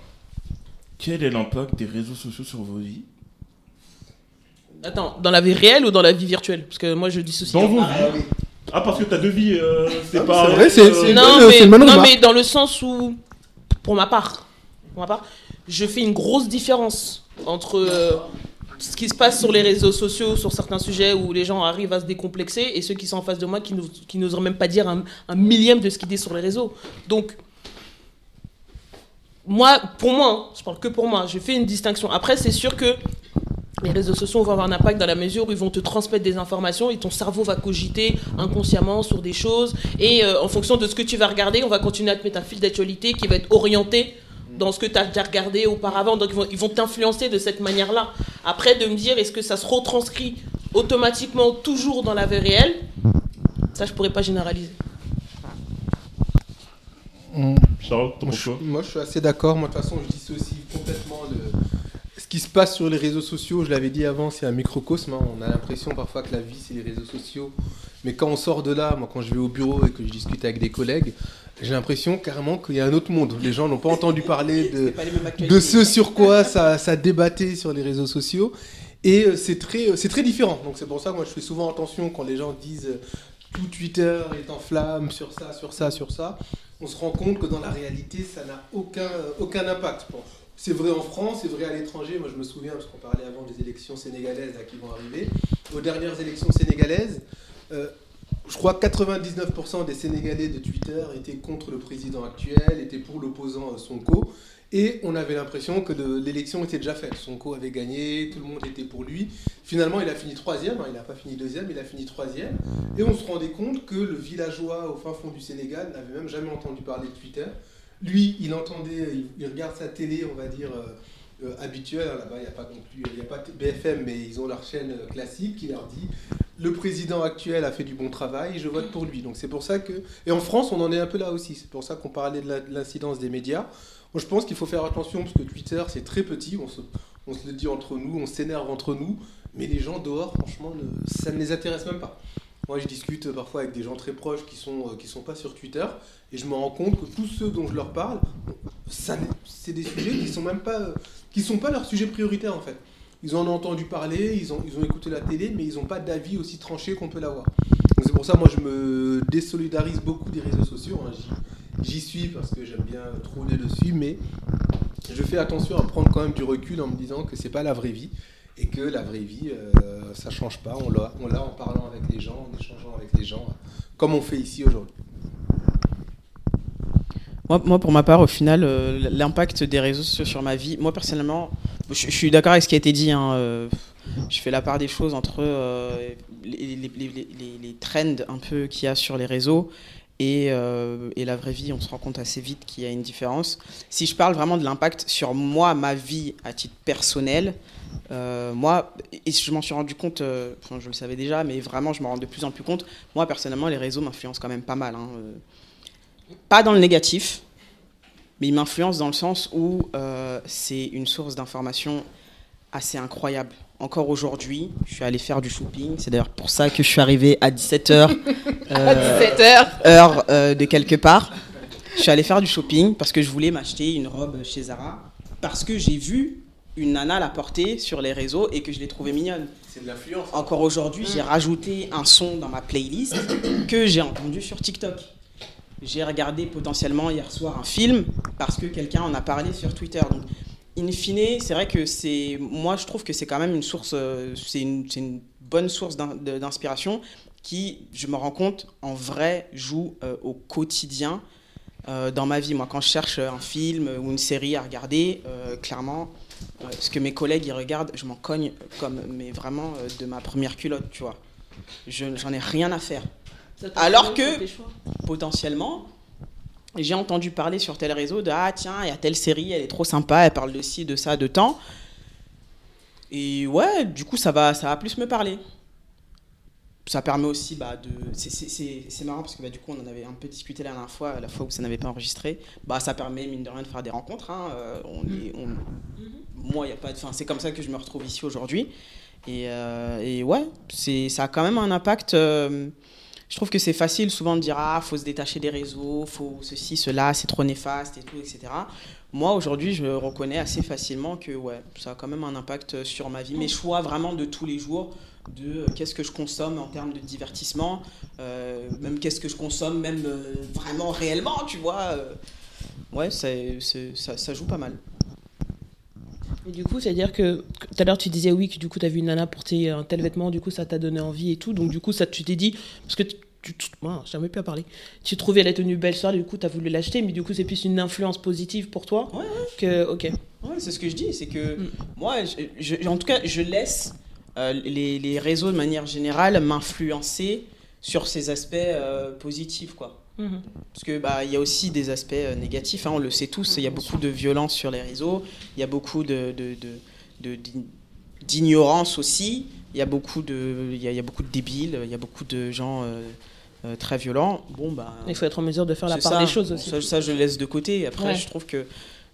quel est l'impact des réseaux sociaux sur vos vies? Attends, dans la vie réelle ou dans la vie virtuelle? Parce que moi je dis ceci. Dans vos vies. Ah, parce que t'as deux vies, c'est pas. C'est vrai, c'est Non, mais dans le sens où, pour ma part, je fais une grosse différence entre ce qui se passe sur les réseaux sociaux, sur certains sujets où les gens arrivent à se décomplexer, et ceux qui sont en face de moi qui n'oseront même pas dire un millième de ce qu'ils disent sur les réseaux. Donc, pour moi, je parle que pour moi, je fais une distinction. Après, c'est sûr que les réseaux sociaux vont avoir un impact dans la mesure où ils vont te transmettre des informations et ton cerveau va cogiter inconsciemment sur des choses. Et en fonction de ce que tu vas regarder, on va continuer à te mettre un fil d'actualité qui va être orienté dans ce que tu as déjà regardé auparavant. Donc ils vont t'influencer de cette manière-là. Après, de me dire, est-ce que ça se retranscrit automatiquement toujours dans la vie réelle? Ça, je pourrais pas généraliser. Charles, ton choix. Moi, je suis assez d'accord. Moi, de toute façon, je dissocie complètement ce qui se passe sur les réseaux sociaux. Je l'avais dit avant, c'est un microcosme. Hein. On a l'impression parfois que la vie, c'est les réseaux sociaux. Mais quand on sort de là, moi, quand je vais au bureau et que je discute avec des collègues, j'ai l'impression carrément qu'il y a un autre monde. Les gens n'ont pas entendu parler de ce sur quoi ça débattait sur les réseaux sociaux. Et c'est très différent. Donc c'est pour ça que moi je fais souvent attention quand les gens disent tout Twitter est en flamme sur ça, sur ça, sur ça. On se rend compte que dans la réalité, ça n'a aucun impact. Bon, c'est vrai en France, c'est vrai à l'étranger. Moi je me souviens, parce qu'on parlait avant des élections sénégalaises là, qui vont arriver. Aux dernières élections sénégalaises... je crois que 99% des Sénégalais de Twitter étaient contre le président actuel, étaient pour l'opposant Sonko, et on avait l'impression que l'élection était déjà faite. Sonko avait gagné, tout le monde était pour lui. Finalement, il a fini 3e, hein, il n'a pas fini 2e, il a fini 3e. Et on se rendait compte que le villageois au fin fond du Sénégal n'avait même jamais entendu parler de Twitter. Lui, il entendait, il regarde sa télé, on va dire... habituel, hein, là-bas il n'y a pas non plus, il n'y a pas BFM, mais ils ont leur chaîne classique qui leur dit le président actuel a fait du bon travail, je vote pour lui. Donc c'est pour ça que, et en France on en est un peu là aussi, c'est pour ça qu'on parlait de l'incidence des médias. Moi, je pense qu'il faut faire attention parce que Twitter c'est très petit, on se le dit entre nous, on s'énerve entre nous, mais les gens dehors franchement ça ne les intéresse même pas. Moi, je discute parfois avec des gens très proches qui sont pas sur Twitter, et je me rends compte que tous ceux dont je leur parle ça, c'est des sujets qui sont pas leur sujet prioritaire en fait. Ils en ont entendu parler, ils ont écouté la télé, mais ils n'ont pas d'avis aussi tranché qu'on peut l'avoir. Donc c'est pour ça, moi, je me désolidarise beaucoup des réseaux sociaux. Hein. J'y suis parce que j'aime bien troller dessus, mais je fais attention à prendre quand même du recul en me disant que c'est pas la vraie vie et que la vraie vie, ça change pas. On l'a en parlant avec les gens, en échangeant avec les gens, comme on fait ici aujourd'hui. Moi, pour ma part, au final, l'impact des réseaux sociaux sur ma vie, moi, personnellement, je suis d'accord avec ce qui a été dit. Hein, je fais la part des choses entre les trends un peu qu'il y a sur les réseaux et la vraie vie. On se rend compte assez vite qu'il y a une différence. Si je parle vraiment de l'impact sur moi, ma vie à titre personnel, moi, et je m'en suis rendu compte, enfin, je le savais déjà, mais vraiment, je m'en rends de plus en plus compte. Moi, personnellement, les réseaux m'influencent quand même pas mal. Hein, pas dans le négatif, mais il m'influence dans le sens où c'est une source d'information assez incroyable. Encore aujourd'hui, je suis allé faire du shopping. C'est d'ailleurs pour ça que je suis arrivé à 17h. Heure de quelque part. Je suis allé faire du shopping parce que je voulais m'acheter une robe chez Zara. Parce que j'ai vu une nana la porter sur les réseaux et que je l'ai trouvée mignonne. C'est de l'influence. Encore aujourd'hui, j'ai rajouté un son dans ma playlist que j'ai entendu sur TikTok. J'ai regardé potentiellement hier soir un film parce que quelqu'un en a parlé sur Twitter. Donc, in fine, c'est vrai que moi, je trouve que c'est quand même une source, c'est une bonne source d'inspiration qui, je me rends compte, en vrai, joue au quotidien dans ma vie. Moi, quand je cherche un film ou une série à regarder, clairement, ce que mes collègues y regardent, je m'en cogne comme, mais vraiment de ma première culotte, tu vois. J'en ai rien à faire. Alors que, potentiellement, j'ai entendu parler sur tel réseau de « Ah tiens, il y a telle série, elle est trop sympa, elle parle de ci, de ça, de tant. » Et ouais, du coup, ça va plus me parler. Ça permet aussi de... C'est marrant parce que du coup, on en avait un peu discuté la dernière fois, la fois où ça n'avait pas enregistré. Ça permet, mine de rien, de faire des rencontres. Hein. Moi, y a pas de... c'est comme ça que je me retrouve ici aujourd'hui. Et ouais, ça a quand même un impact... Je trouve que c'est facile souvent de dire « Ah, il faut se détacher des réseaux, il faut ceci, cela, c'est trop néfaste et tout, etc. » Moi, aujourd'hui, je reconnais assez facilement que ouais, ça a quand même un impact sur ma vie. Mes choix vraiment de tous les jours, de qu'est-ce que je consomme en termes de divertissement, même qu'est-ce que je consomme, même vraiment réellement, tu vois. Ouais, ça joue pas mal. Et du coup, c'est-à-dire que tout à l'heure, tu disais oui, que du coup, tu as vu une nana porter un tel vêtement, du coup, ça t'a donné envie et tout. Donc, du coup, ça, tu t'es dit, parce que j'ai jamais pu en parler. Tu trouvais la tenue belle soir, du coup, tu as voulu l'acheter, mais du coup, c'est plus une influence positive pour toi. Ouais, que, ok. Ouais, c'est ce que je dis, c'est que moi, en tout cas, je laisse les réseaux de manière générale m'influencer sur ces aspects positifs, quoi. Parce que y a aussi des aspects négatifs, hein, on le sait tous, il y a beaucoup de violence sur les réseaux, il y a beaucoup d'ignorance aussi, il y a beaucoup de débiles, il y a beaucoup de gens très violents. Il faut être en mesure de faire la part des choses aussi. Ça je laisse de côté. Après je trouve que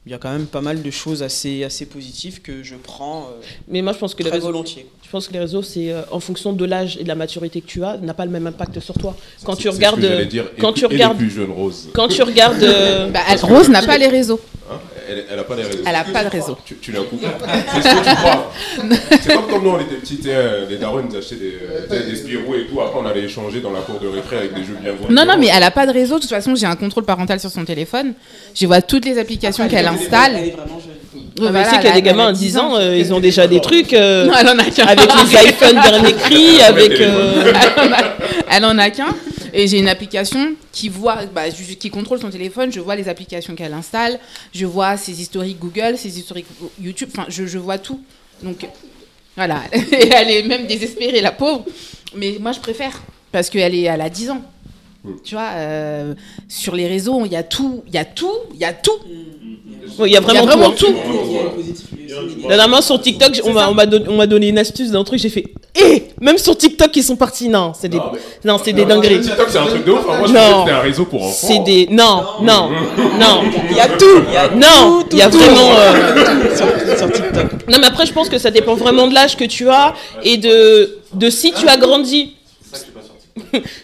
il y a quand même pas mal de choses assez positives que je prends mais moi, je pense que très volontiers. Je pense que les réseaux, c'est en fonction de l'âge et de la maturité que tu as, n'a pas le même impact sur toi. Quand tu regardes... C'est ce que j'allais dire. Quand tu regardes... les plus jeunes, Rose. Quand tu regardes... Rose n'a pas les réseaux. Hein, elle n'a pas les réseaux. Elle n'a pas de réseau. Tu l'as coupé. C'est ce que tu crois. C'est comme quand nous, on était petites, les darons nous achetaient des Spirou et tout. Après, on allait échanger dans la cour de récré avec des jeux bien voisins. Non, mais elle n'a pas de réseau. De toute façon, j'ai un contrôle parental sur son téléphone. Je vois toutes les applications qu'elle installe. Ouais, mais tu sais qu'il y a des gamins à 10 ans, ils ont déjà des trucs elle en a qu'un. Avec les iPhones dernier cri. Elle en a qu'un. Et j'ai une application qui voit, qui contrôle son téléphone. Je vois les applications qu'elle installe. Je vois ses historiques Google, ses historiques YouTube. Enfin, je vois tout. Donc, voilà. Et elle est même désespérée, la pauvre. Mais moi, je préfère. Parce qu'elle a 10 ans. Tu vois, sur les réseaux, il y a tout. Il y a vraiment tout. Dernièrement, sur TikTok, on m'a donné une astuce d'un truc, j'ai fait même sur TikTok, ils sont partis. Non, c'est des dingueries. TikTok, c'est un truc de ouf. Moi, je pensais que c'était un réseau pour enfants. Non. Il y a tout. Non, il y a vraiment sur TikTok. Non, mais après, je pense que ça dépend vraiment de l'âge que tu as et de si tu as grandi.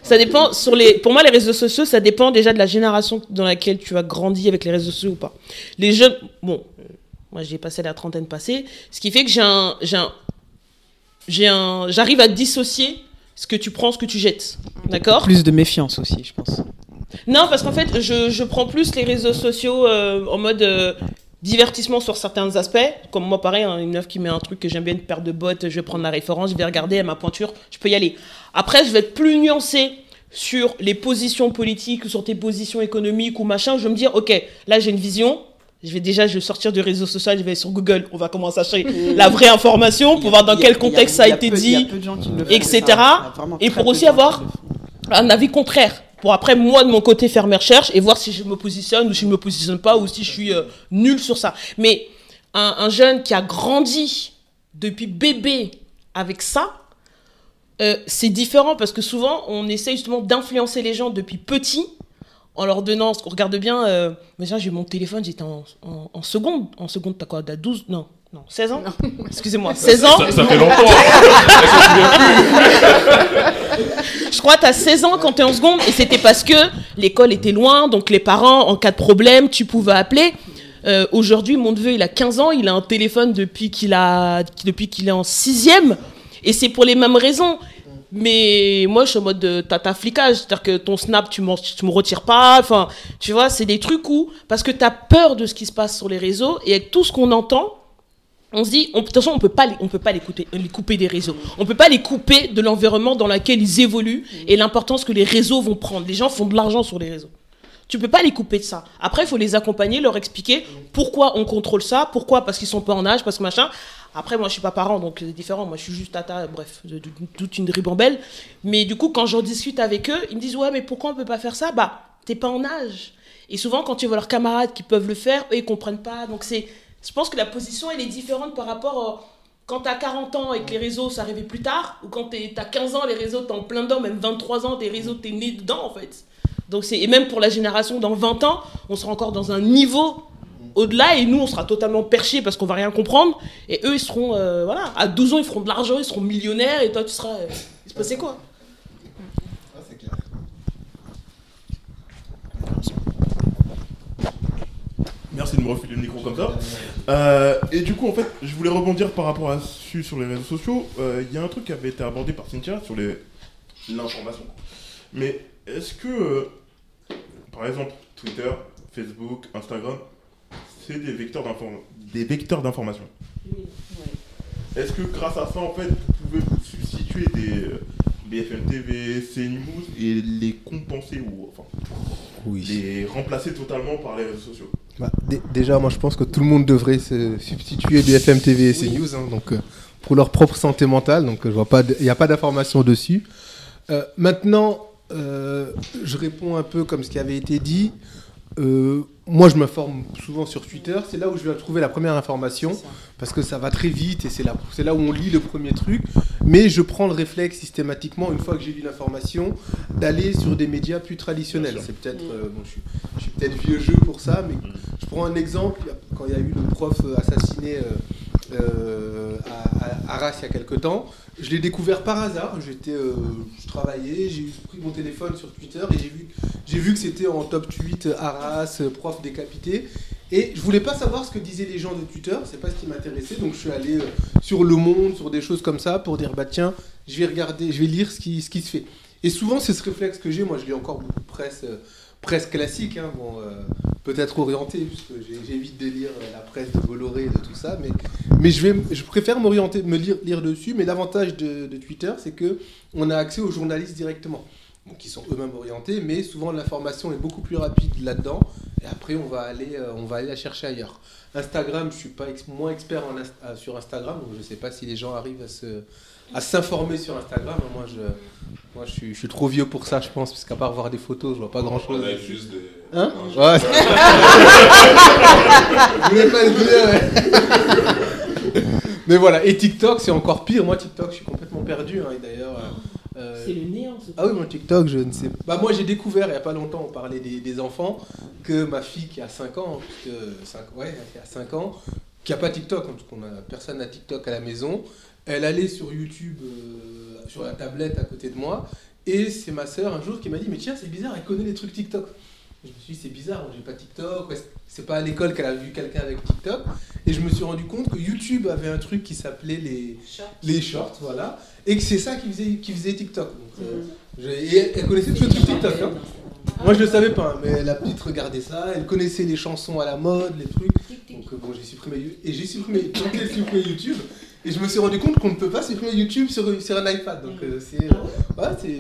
Ça dépend sur les. Pour moi, les réseaux sociaux, ça dépend déjà de la génération dans laquelle tu as grandi avec les réseaux sociaux ou pas. Les jeunes, bon, moi j'ai passé la trentaine passée, ce qui fait que j'arrive à dissocier ce que tu prends, ce que tu jettes, d'accord ? Plus de méfiance aussi, je pense. Non, parce qu'en fait, je prends plus les réseaux sociaux en mode divertissement sur certains aspects. Comme moi, pareil, hein, une meuf qui met un truc que j'aime bien, une paire de bottes, je vais prendre la référence, je vais regarder, elle m'a pointure, je peux y aller. Après, je vais être plus nuancée sur les positions politiques ou sur tes positions économiques ou machin. Je vais me dire, OK, là, j'ai une vision. Je vais sortir du réseau social, je vais sur Google, on va commencer à chercher la vraie information pour voir dans quel contexte ça a été dit, etc. Et pour aussi avoir un avis contraire. Pour après, moi, de mon côté, faire mes recherches et voir si je me positionne ou si je ne me positionne pas ou si je suis nulle sur ça. Mais un jeune qui a grandi depuis bébé avec ça, c'est différent parce que souvent, on essaie justement d'influencer les gens depuis petit en leur donnant, ce qu'on regarde bien, mais ça, j'ai mon téléphone, j'étais en seconde. En seconde, t'as quoi, t'as 12 non. Non, 16 ans non. Excusez-moi, 16 ans ça fait longtemps. Je crois que t'as 16 ans quand t'es en seconde, et c'était parce que l'école était loin, donc les parents, en cas de problème, tu pouvais appeler. Aujourd'hui, mon neveu, il a 15 ans, il a un téléphone depuis qu'il est en 6e, et c'est pour les mêmes raisons. Mais moi, je suis en mode de tata flicage, c'est-à-dire que ton snap, tu me retires pas, enfin, tu vois, c'est des trucs où, parce que t'as peur de ce qui se passe sur les réseaux, et avec tout ce qu'on entend, on se dit, de toute façon, on peut pas les couper des réseaux. On peut pas les couper de l'environnement dans lequel ils évoluent et l'importance que les réseaux vont prendre. Les gens font de l'argent sur les réseaux. Tu peux pas les couper de ça. Après, il faut les accompagner, leur expliquer pourquoi on contrôle ça, pourquoi, parce qu'ils sont pas en âge, parce que machin. Après, moi, je suis pas parent, donc c'est différent. Moi, je suis juste tata, bref, toute une ribambelle. Mais du coup, quand j'en discute avec eux, ils me disent, ouais, mais pourquoi on peut pas faire ça ? Bah, t'es pas en âge. Et souvent, quand tu vois leurs camarades qui peuvent le faire, eux, ils comprennent pas. Donc c'est... Je pense que la position, elle est différente par rapport quand t'as 40 ans et que les réseaux, ça arrivait plus tard, ou quand t'as 15 ans, les réseaux, t'es en plein dedans, même 23 ans, tes réseaux, t'es né dedans, en fait. Donc et même pour la génération, dans 20 ans, on sera encore dans un niveau au-delà, et nous, on sera totalement perchés parce qu'on va rien comprendre, et eux, ils seront, voilà, à 12 ans, ils feront de l'argent, ils seront millionnaires, et toi, tu seras... il se passait quoi ? Ah, c'est clair. Merci de me refiler le micro comme ça. Et du coup, en fait, je voulais rebondir par rapport à ce sur les réseaux sociaux. Il y a un truc qui avait été abordé par Cynthia sur l'information. Mais est-ce que, par exemple, Twitter, Facebook, Instagram, c'est des vecteurs d'information ? Oui. Ouais. Est-ce que grâce à ça, en fait, vous pouvez vous substituer des BFM TV, CNews et les compenser les remplacer totalement par les réseaux sociaux ? Bah, déjà, moi, je pense que tout le monde devrait se substituer BFM TV et CNews, hein, donc pour leur propre santé mentale. Donc, il n'y a pas d'informations dessus. Maintenant, je réponds un peu comme ce qui avait été dit. Moi, je m'informe souvent sur Twitter. C'est là où je vais trouver la première information, parce que ça va très vite et c'est là où on lit le premier truc. Mais je prends le réflexe systématiquement, une fois que j'ai lu l'information, d'aller sur des médias plus traditionnels. C'est peut-être, je suis peut-être vieux jeu pour ça, mais je prends un exemple. Quand il y a eu le prof assassiné à Arras il y a quelque temps, je l'ai découvert par hasard. Je travaillais, j'ai pris mon téléphone sur Twitter et j'ai vu que c'était en top 8 Arras, prof décapité. Et je voulais pas savoir ce que disaient les gens de Twitter, c'est pas ce qui m'intéressait, donc je suis allé sur le Monde, sur des choses comme ça, pour dire bah tiens, je vais regarder, je vais lire ce qui se fait. Et souvent c'est ce réflexe que j'ai, moi je lis encore beaucoup de presse classique, hein, peut-être orientée, puisque j'évite de lire la presse de Bolloré et de tout ça, mais je préfère m'orienter, me lire dessus, mais l'avantage de Twitter, c'est que on a accès aux journalistes directement. Donc, qui sont eux-mêmes orientés, mais souvent l'information est beaucoup plus rapide là-dedans, et après on va aller la chercher ailleurs. Instagram, je suis pas moins expert sur Instagram, donc je sais pas si les gens arrivent à s'informer sur Instagram. Moi je suis trop vieux pour ça, je pense, parce qu'à part voir des photos, je vois pas grand-chose. Hein ? Ouais. Vous voulez pas le dire, ouais. Mais voilà, et TikTok, c'est encore pire. Moi, TikTok, je suis complètement perdu, hein, et d'ailleurs... C'est le néant, ce truc. Ah oui, mon TikTok, je ne sais pas. Bah, moi, j'ai découvert, il n'y a pas longtemps, on parlait des enfants, que ma fille qui a 5 ans, qui n'a pas TikTok, en tout cas, personne n'a TikTok à la maison, elle allait sur YouTube, sur la tablette à côté de moi, Et c'est ma sœur un jour qui m'a dit, mais tiens, c'est bizarre, elle connaît les trucs TikTok. Je me suis dit, c'est bizarre, j'ai pas TikTok, c'est pas à l'école qu'elle a vu quelqu'un avec TikTok. Et je me suis rendu compte que YouTube avait un truc qui s'appelait les shorts, voilà, et que c'est ça qui faisait TikTok. Donc, et elle connaissait tout le truc TikTok. Hein. Moi, je le savais pas, mais la petite regardait ça, elle connaissait les chansons à la mode, les trucs. Donc bon, j'ai supprimé YouTube. Et je me suis rendu compte qu'on ne peut pas supprimer YouTube sur un iPad, donc c'est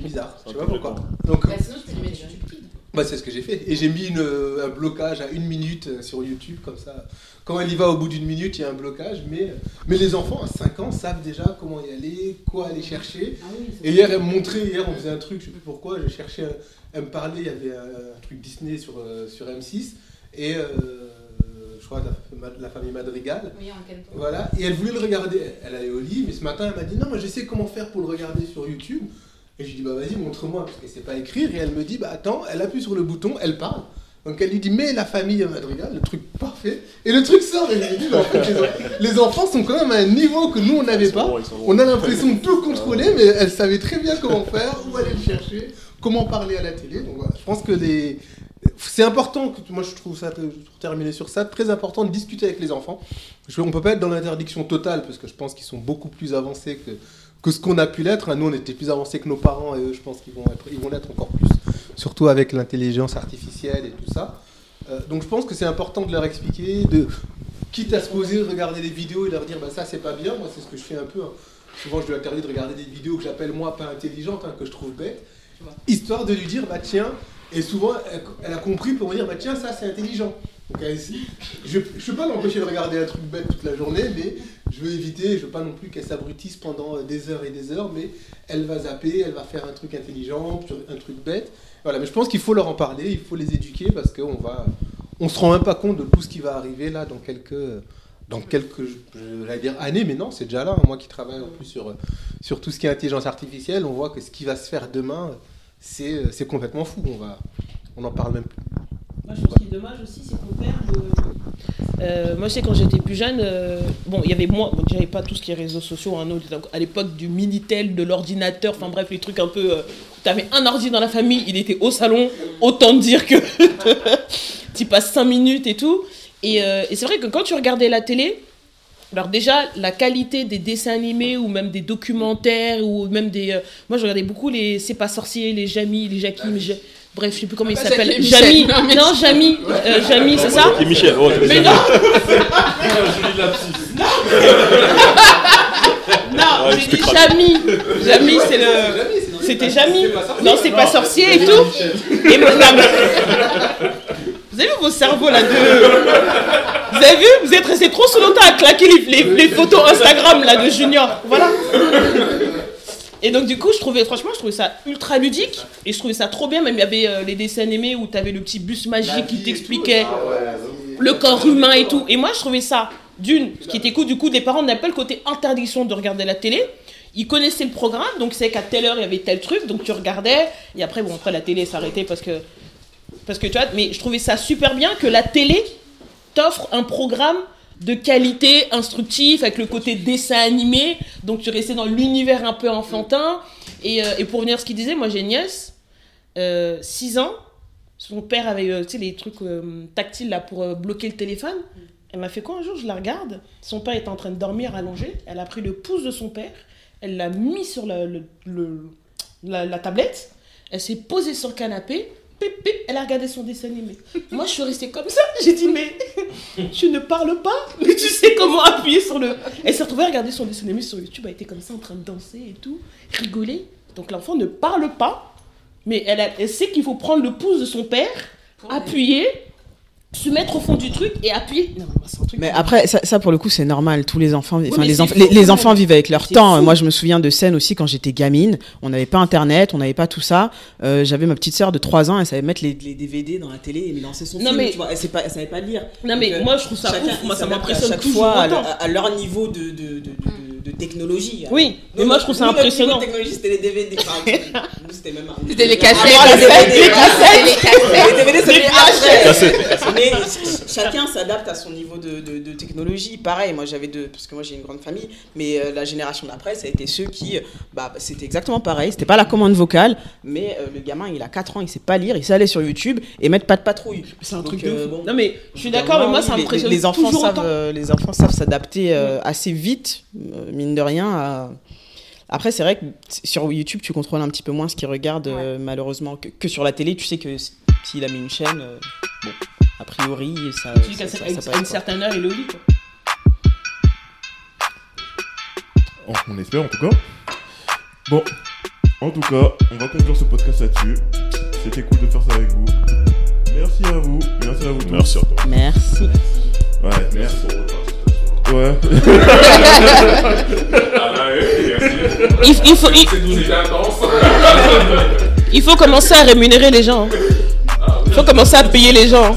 bizarre, je sais pas pourquoi. Donc, sinon tu mets YouTube Kids. Bah c'est ce que j'ai fait, et j'ai mis un blocage à 1 minute sur YouTube, comme ça, quand elle y va au bout d'1 minute, il y a un blocage, mais les enfants à 5 ans savent déjà comment y aller, quoi aller chercher, et hier elle me montrait, on faisait un truc, je sais plus pourquoi, je cherchais, elle me parlait, il y avait un truc Disney sur M6, et... la famille Madrigal. Oui, en quelque sorte. Voilà, et elle voulait le regarder. Elle allait au lit, mais ce matin, elle m'a dit non, moi je sais comment faire pour le regarder sur YouTube. Et je lui dis bah vas-y, montre-moi, parce qu'elle sait pas écrire. Et elle me dit bah attends, elle appuie sur le bouton, elle parle. Donc elle lui dit mais la famille Madrigal, le truc parfait. Et le truc sort. Et je lui dis bah en fait, les enfants sont quand même à un niveau que nous on n'avait pas. On a l'impression de tout contrôler, mais elle savait très bien comment faire, où aller le chercher, comment parler à la télé. Donc voilà, je pense que c'est important, moi je trouve ça, pour terminer sur ça, très important de discuter avec les enfants. On ne peut pas être dans l'interdiction totale parce que je pense qu'ils sont beaucoup plus avancés que ce qu'on a pu l'être. Nous on était plus avancés que nos parents et eux je pense qu'ils vont l'être encore plus, surtout avec l'intelligence artificielle et tout ça. Donc je pense que c'est important de leur expliquer, quitte à se poser, regarder des vidéos et leur dire bah, ça c'est pas bien, moi c'est ce que je fais un peu. Hein. Souvent je lui interdis de regarder des vidéos que j'appelle moi pas intelligentes, que je trouve bêtes, histoire de lui dire bah tiens. Et souvent, elle a compris pour me dire bah tiens, ça c'est intelligent. Donc je ne peux pas l'empêcher de regarder un truc bête toute la journée, mais je veux éviter, je veux pas non plus qu'elle s'abrutisse pendant des heures, mais elle va zapper, elle va faire un truc intelligent, un truc bête. Voilà, mais je pense qu'il faut leur en parler, il faut les éduquer parce qu'on se rend même pas compte de tout ce qui va arriver là dans quelques je vais dire années, mais non, c'est déjà là. Moi qui travaille en plus sur tout ce qui est intelligence artificielle, on voit que ce qui va se faire demain. C'est complètement fou, on en parle même plus. Moi je trouve ce qui est dommage aussi, c'est qu'on perd moi je sais quand j'étais plus jeune, bon il y avait moins, donc j'avais pas tout ce qui est réseaux sociaux, à l'époque du Minitel, de l'ordinateur, enfin bref les trucs un peu, t'avais un ordi dans la famille, il était au salon, autant dire que t'y passes 5 minutes et tout, et c'est vrai que quand tu regardais la télé, alors déjà, la qualité des dessins animés ou même des documentaires ou même des... moi, je regardais beaucoup les C'est pas sorcier, les Jamy, les Jacqueline... Bref, je sais plus comment il s'appelle. Jamy. Non, Jamy. Jamy, c'est ça ? Et Michel. Oh, mais Jamy. Non Non, j'ai dit Jamy. Jamy, c'est le... C'était Jamy. Non, c'est pas sorcier et tout. Et moi, vous avez vu vos cerveaux là de... Vous avez vu ? Vous êtes restés trop longtemps à claquer les photos Instagram là de Junior. Voilà. Et donc du coup, je trouvais ça ultra ludique. Et je trouvais ça trop bien. Même il y avait les dessins animés où tu avais le petit bus magique qui t'expliquait le corps humain et tout. Et moi, je trouvais ça, ce qui était cool, du coup, des parents n'avaient pas le côté interdiction de regarder la télé. Ils connaissaient le programme. Donc c'est qu'à telle heure, il y avait tel truc. Donc tu regardais. Et après, la télé s'arrêtait parce que tu vois, mais je trouvais ça super bien que la télé t'offre un programme de qualité, instructif, avec le côté dessin animé, donc tu restais dans l'univers un peu enfantin, et pour revenir à ce qu'il disait, moi j'ai une nièce, 6 ans, son père avait les trucs tactiles là, pour bloquer le téléphone, elle m'a fait quoi un jour, je la regarde, son père était en train de dormir allongé, elle a pris le pouce de son père, elle l'a mis sur la tablette, elle s'est posée sur le canapé, elle a regardé son dessin animé. Moi, je suis restée comme ça. J'ai dit, mais tu ne parles pas, mais tu sais comment appuyer sur le... Elle s'est retrouvée à regarder son dessin animé sur YouTube. Elle était comme ça, en train de danser et tout, rigoler. Donc, l'enfant ne parle pas, mais elle sait qu'il faut prendre le pouce de son père, appuyer, se mettre au fond du truc et appuyer. Non, c'est un truc. Mais après, ça pour le coup, c'est normal. Tous les enfants, oui, les enfants vivent avec leur temps. Fou. Moi, je me souviens de scènes aussi quand j'étais gamine. On n'avait pas Internet, on n'avait pas tout ça. J'avais ma petite sœur de 3 ans, elle savait mettre les DVD dans la télé et me lancer son film. Mais... Tu vois, elle savait pas lire. Non, mais donc, moi, je trouve ça ouf. Moi, ça m'impressionne chaque fois à leur niveau de technologie. Oui, mais moi, je trouve ça impressionnant. La technologie, c'était les DVD. C'était les cassettes. Les cassettes. Les DVD, c'était les cassettes. Mais chacun s'adapte à son niveau de technologie. Pareil, moi j'avais deux, parce que moi j'ai une grande famille, mais la génération d'après, ça a été ceux qui, bah, c'était exactement pareil, c'était pas la commande vocale, mais le gamin il a 4 ans, il sait pas lire, il sait aller sur YouTube et mettre pas de patrouille. C'est un truc de fou. Non mais je suis d'accord, mais moi ça m'impressionne. Les enfants savent s'adapter assez vite, mine de rien, à... Après, c'est vrai que sur YouTube, tu contrôles un petit peu moins ce qu'ils regardent, ouais. Malheureusement, que sur la télé. Tu sais que s'il a mis une chaîne, bon, a priori, ça... Tu dis qu'à une certaine heure, il est au lit, quoi. On espère, en tout cas. Bon, en tout cas, on va conclure ce podcast là-dessus. C'était cool de faire ça avec vous. Merci à vous. Merci à vous tous. Merci à toi. Merci. Ouais, merci. Ouais. Il faut commencer à rémunérer les gens. Il faut commencer à payer les gens.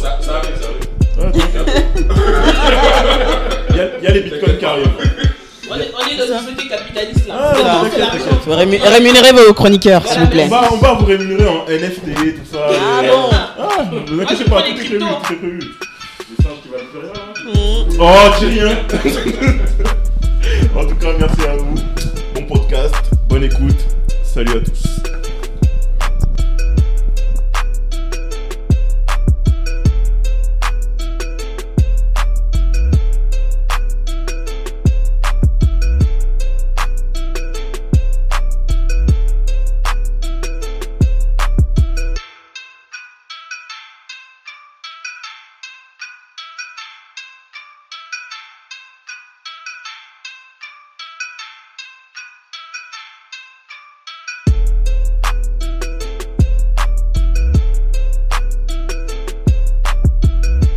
Il y a les bitcoins qui arrivent. On est dans une société capitaliste là. Rémunérez vos chroniqueurs, s'il vous plaît. On va vous rémunérer en NFT, tout ça. Ah bon. Ne vous inquiétez pas, tout est prévu. Oh, j'ai rien. En tout cas, merci à vous. Bon podcast, bonne écoute. Salut à tous.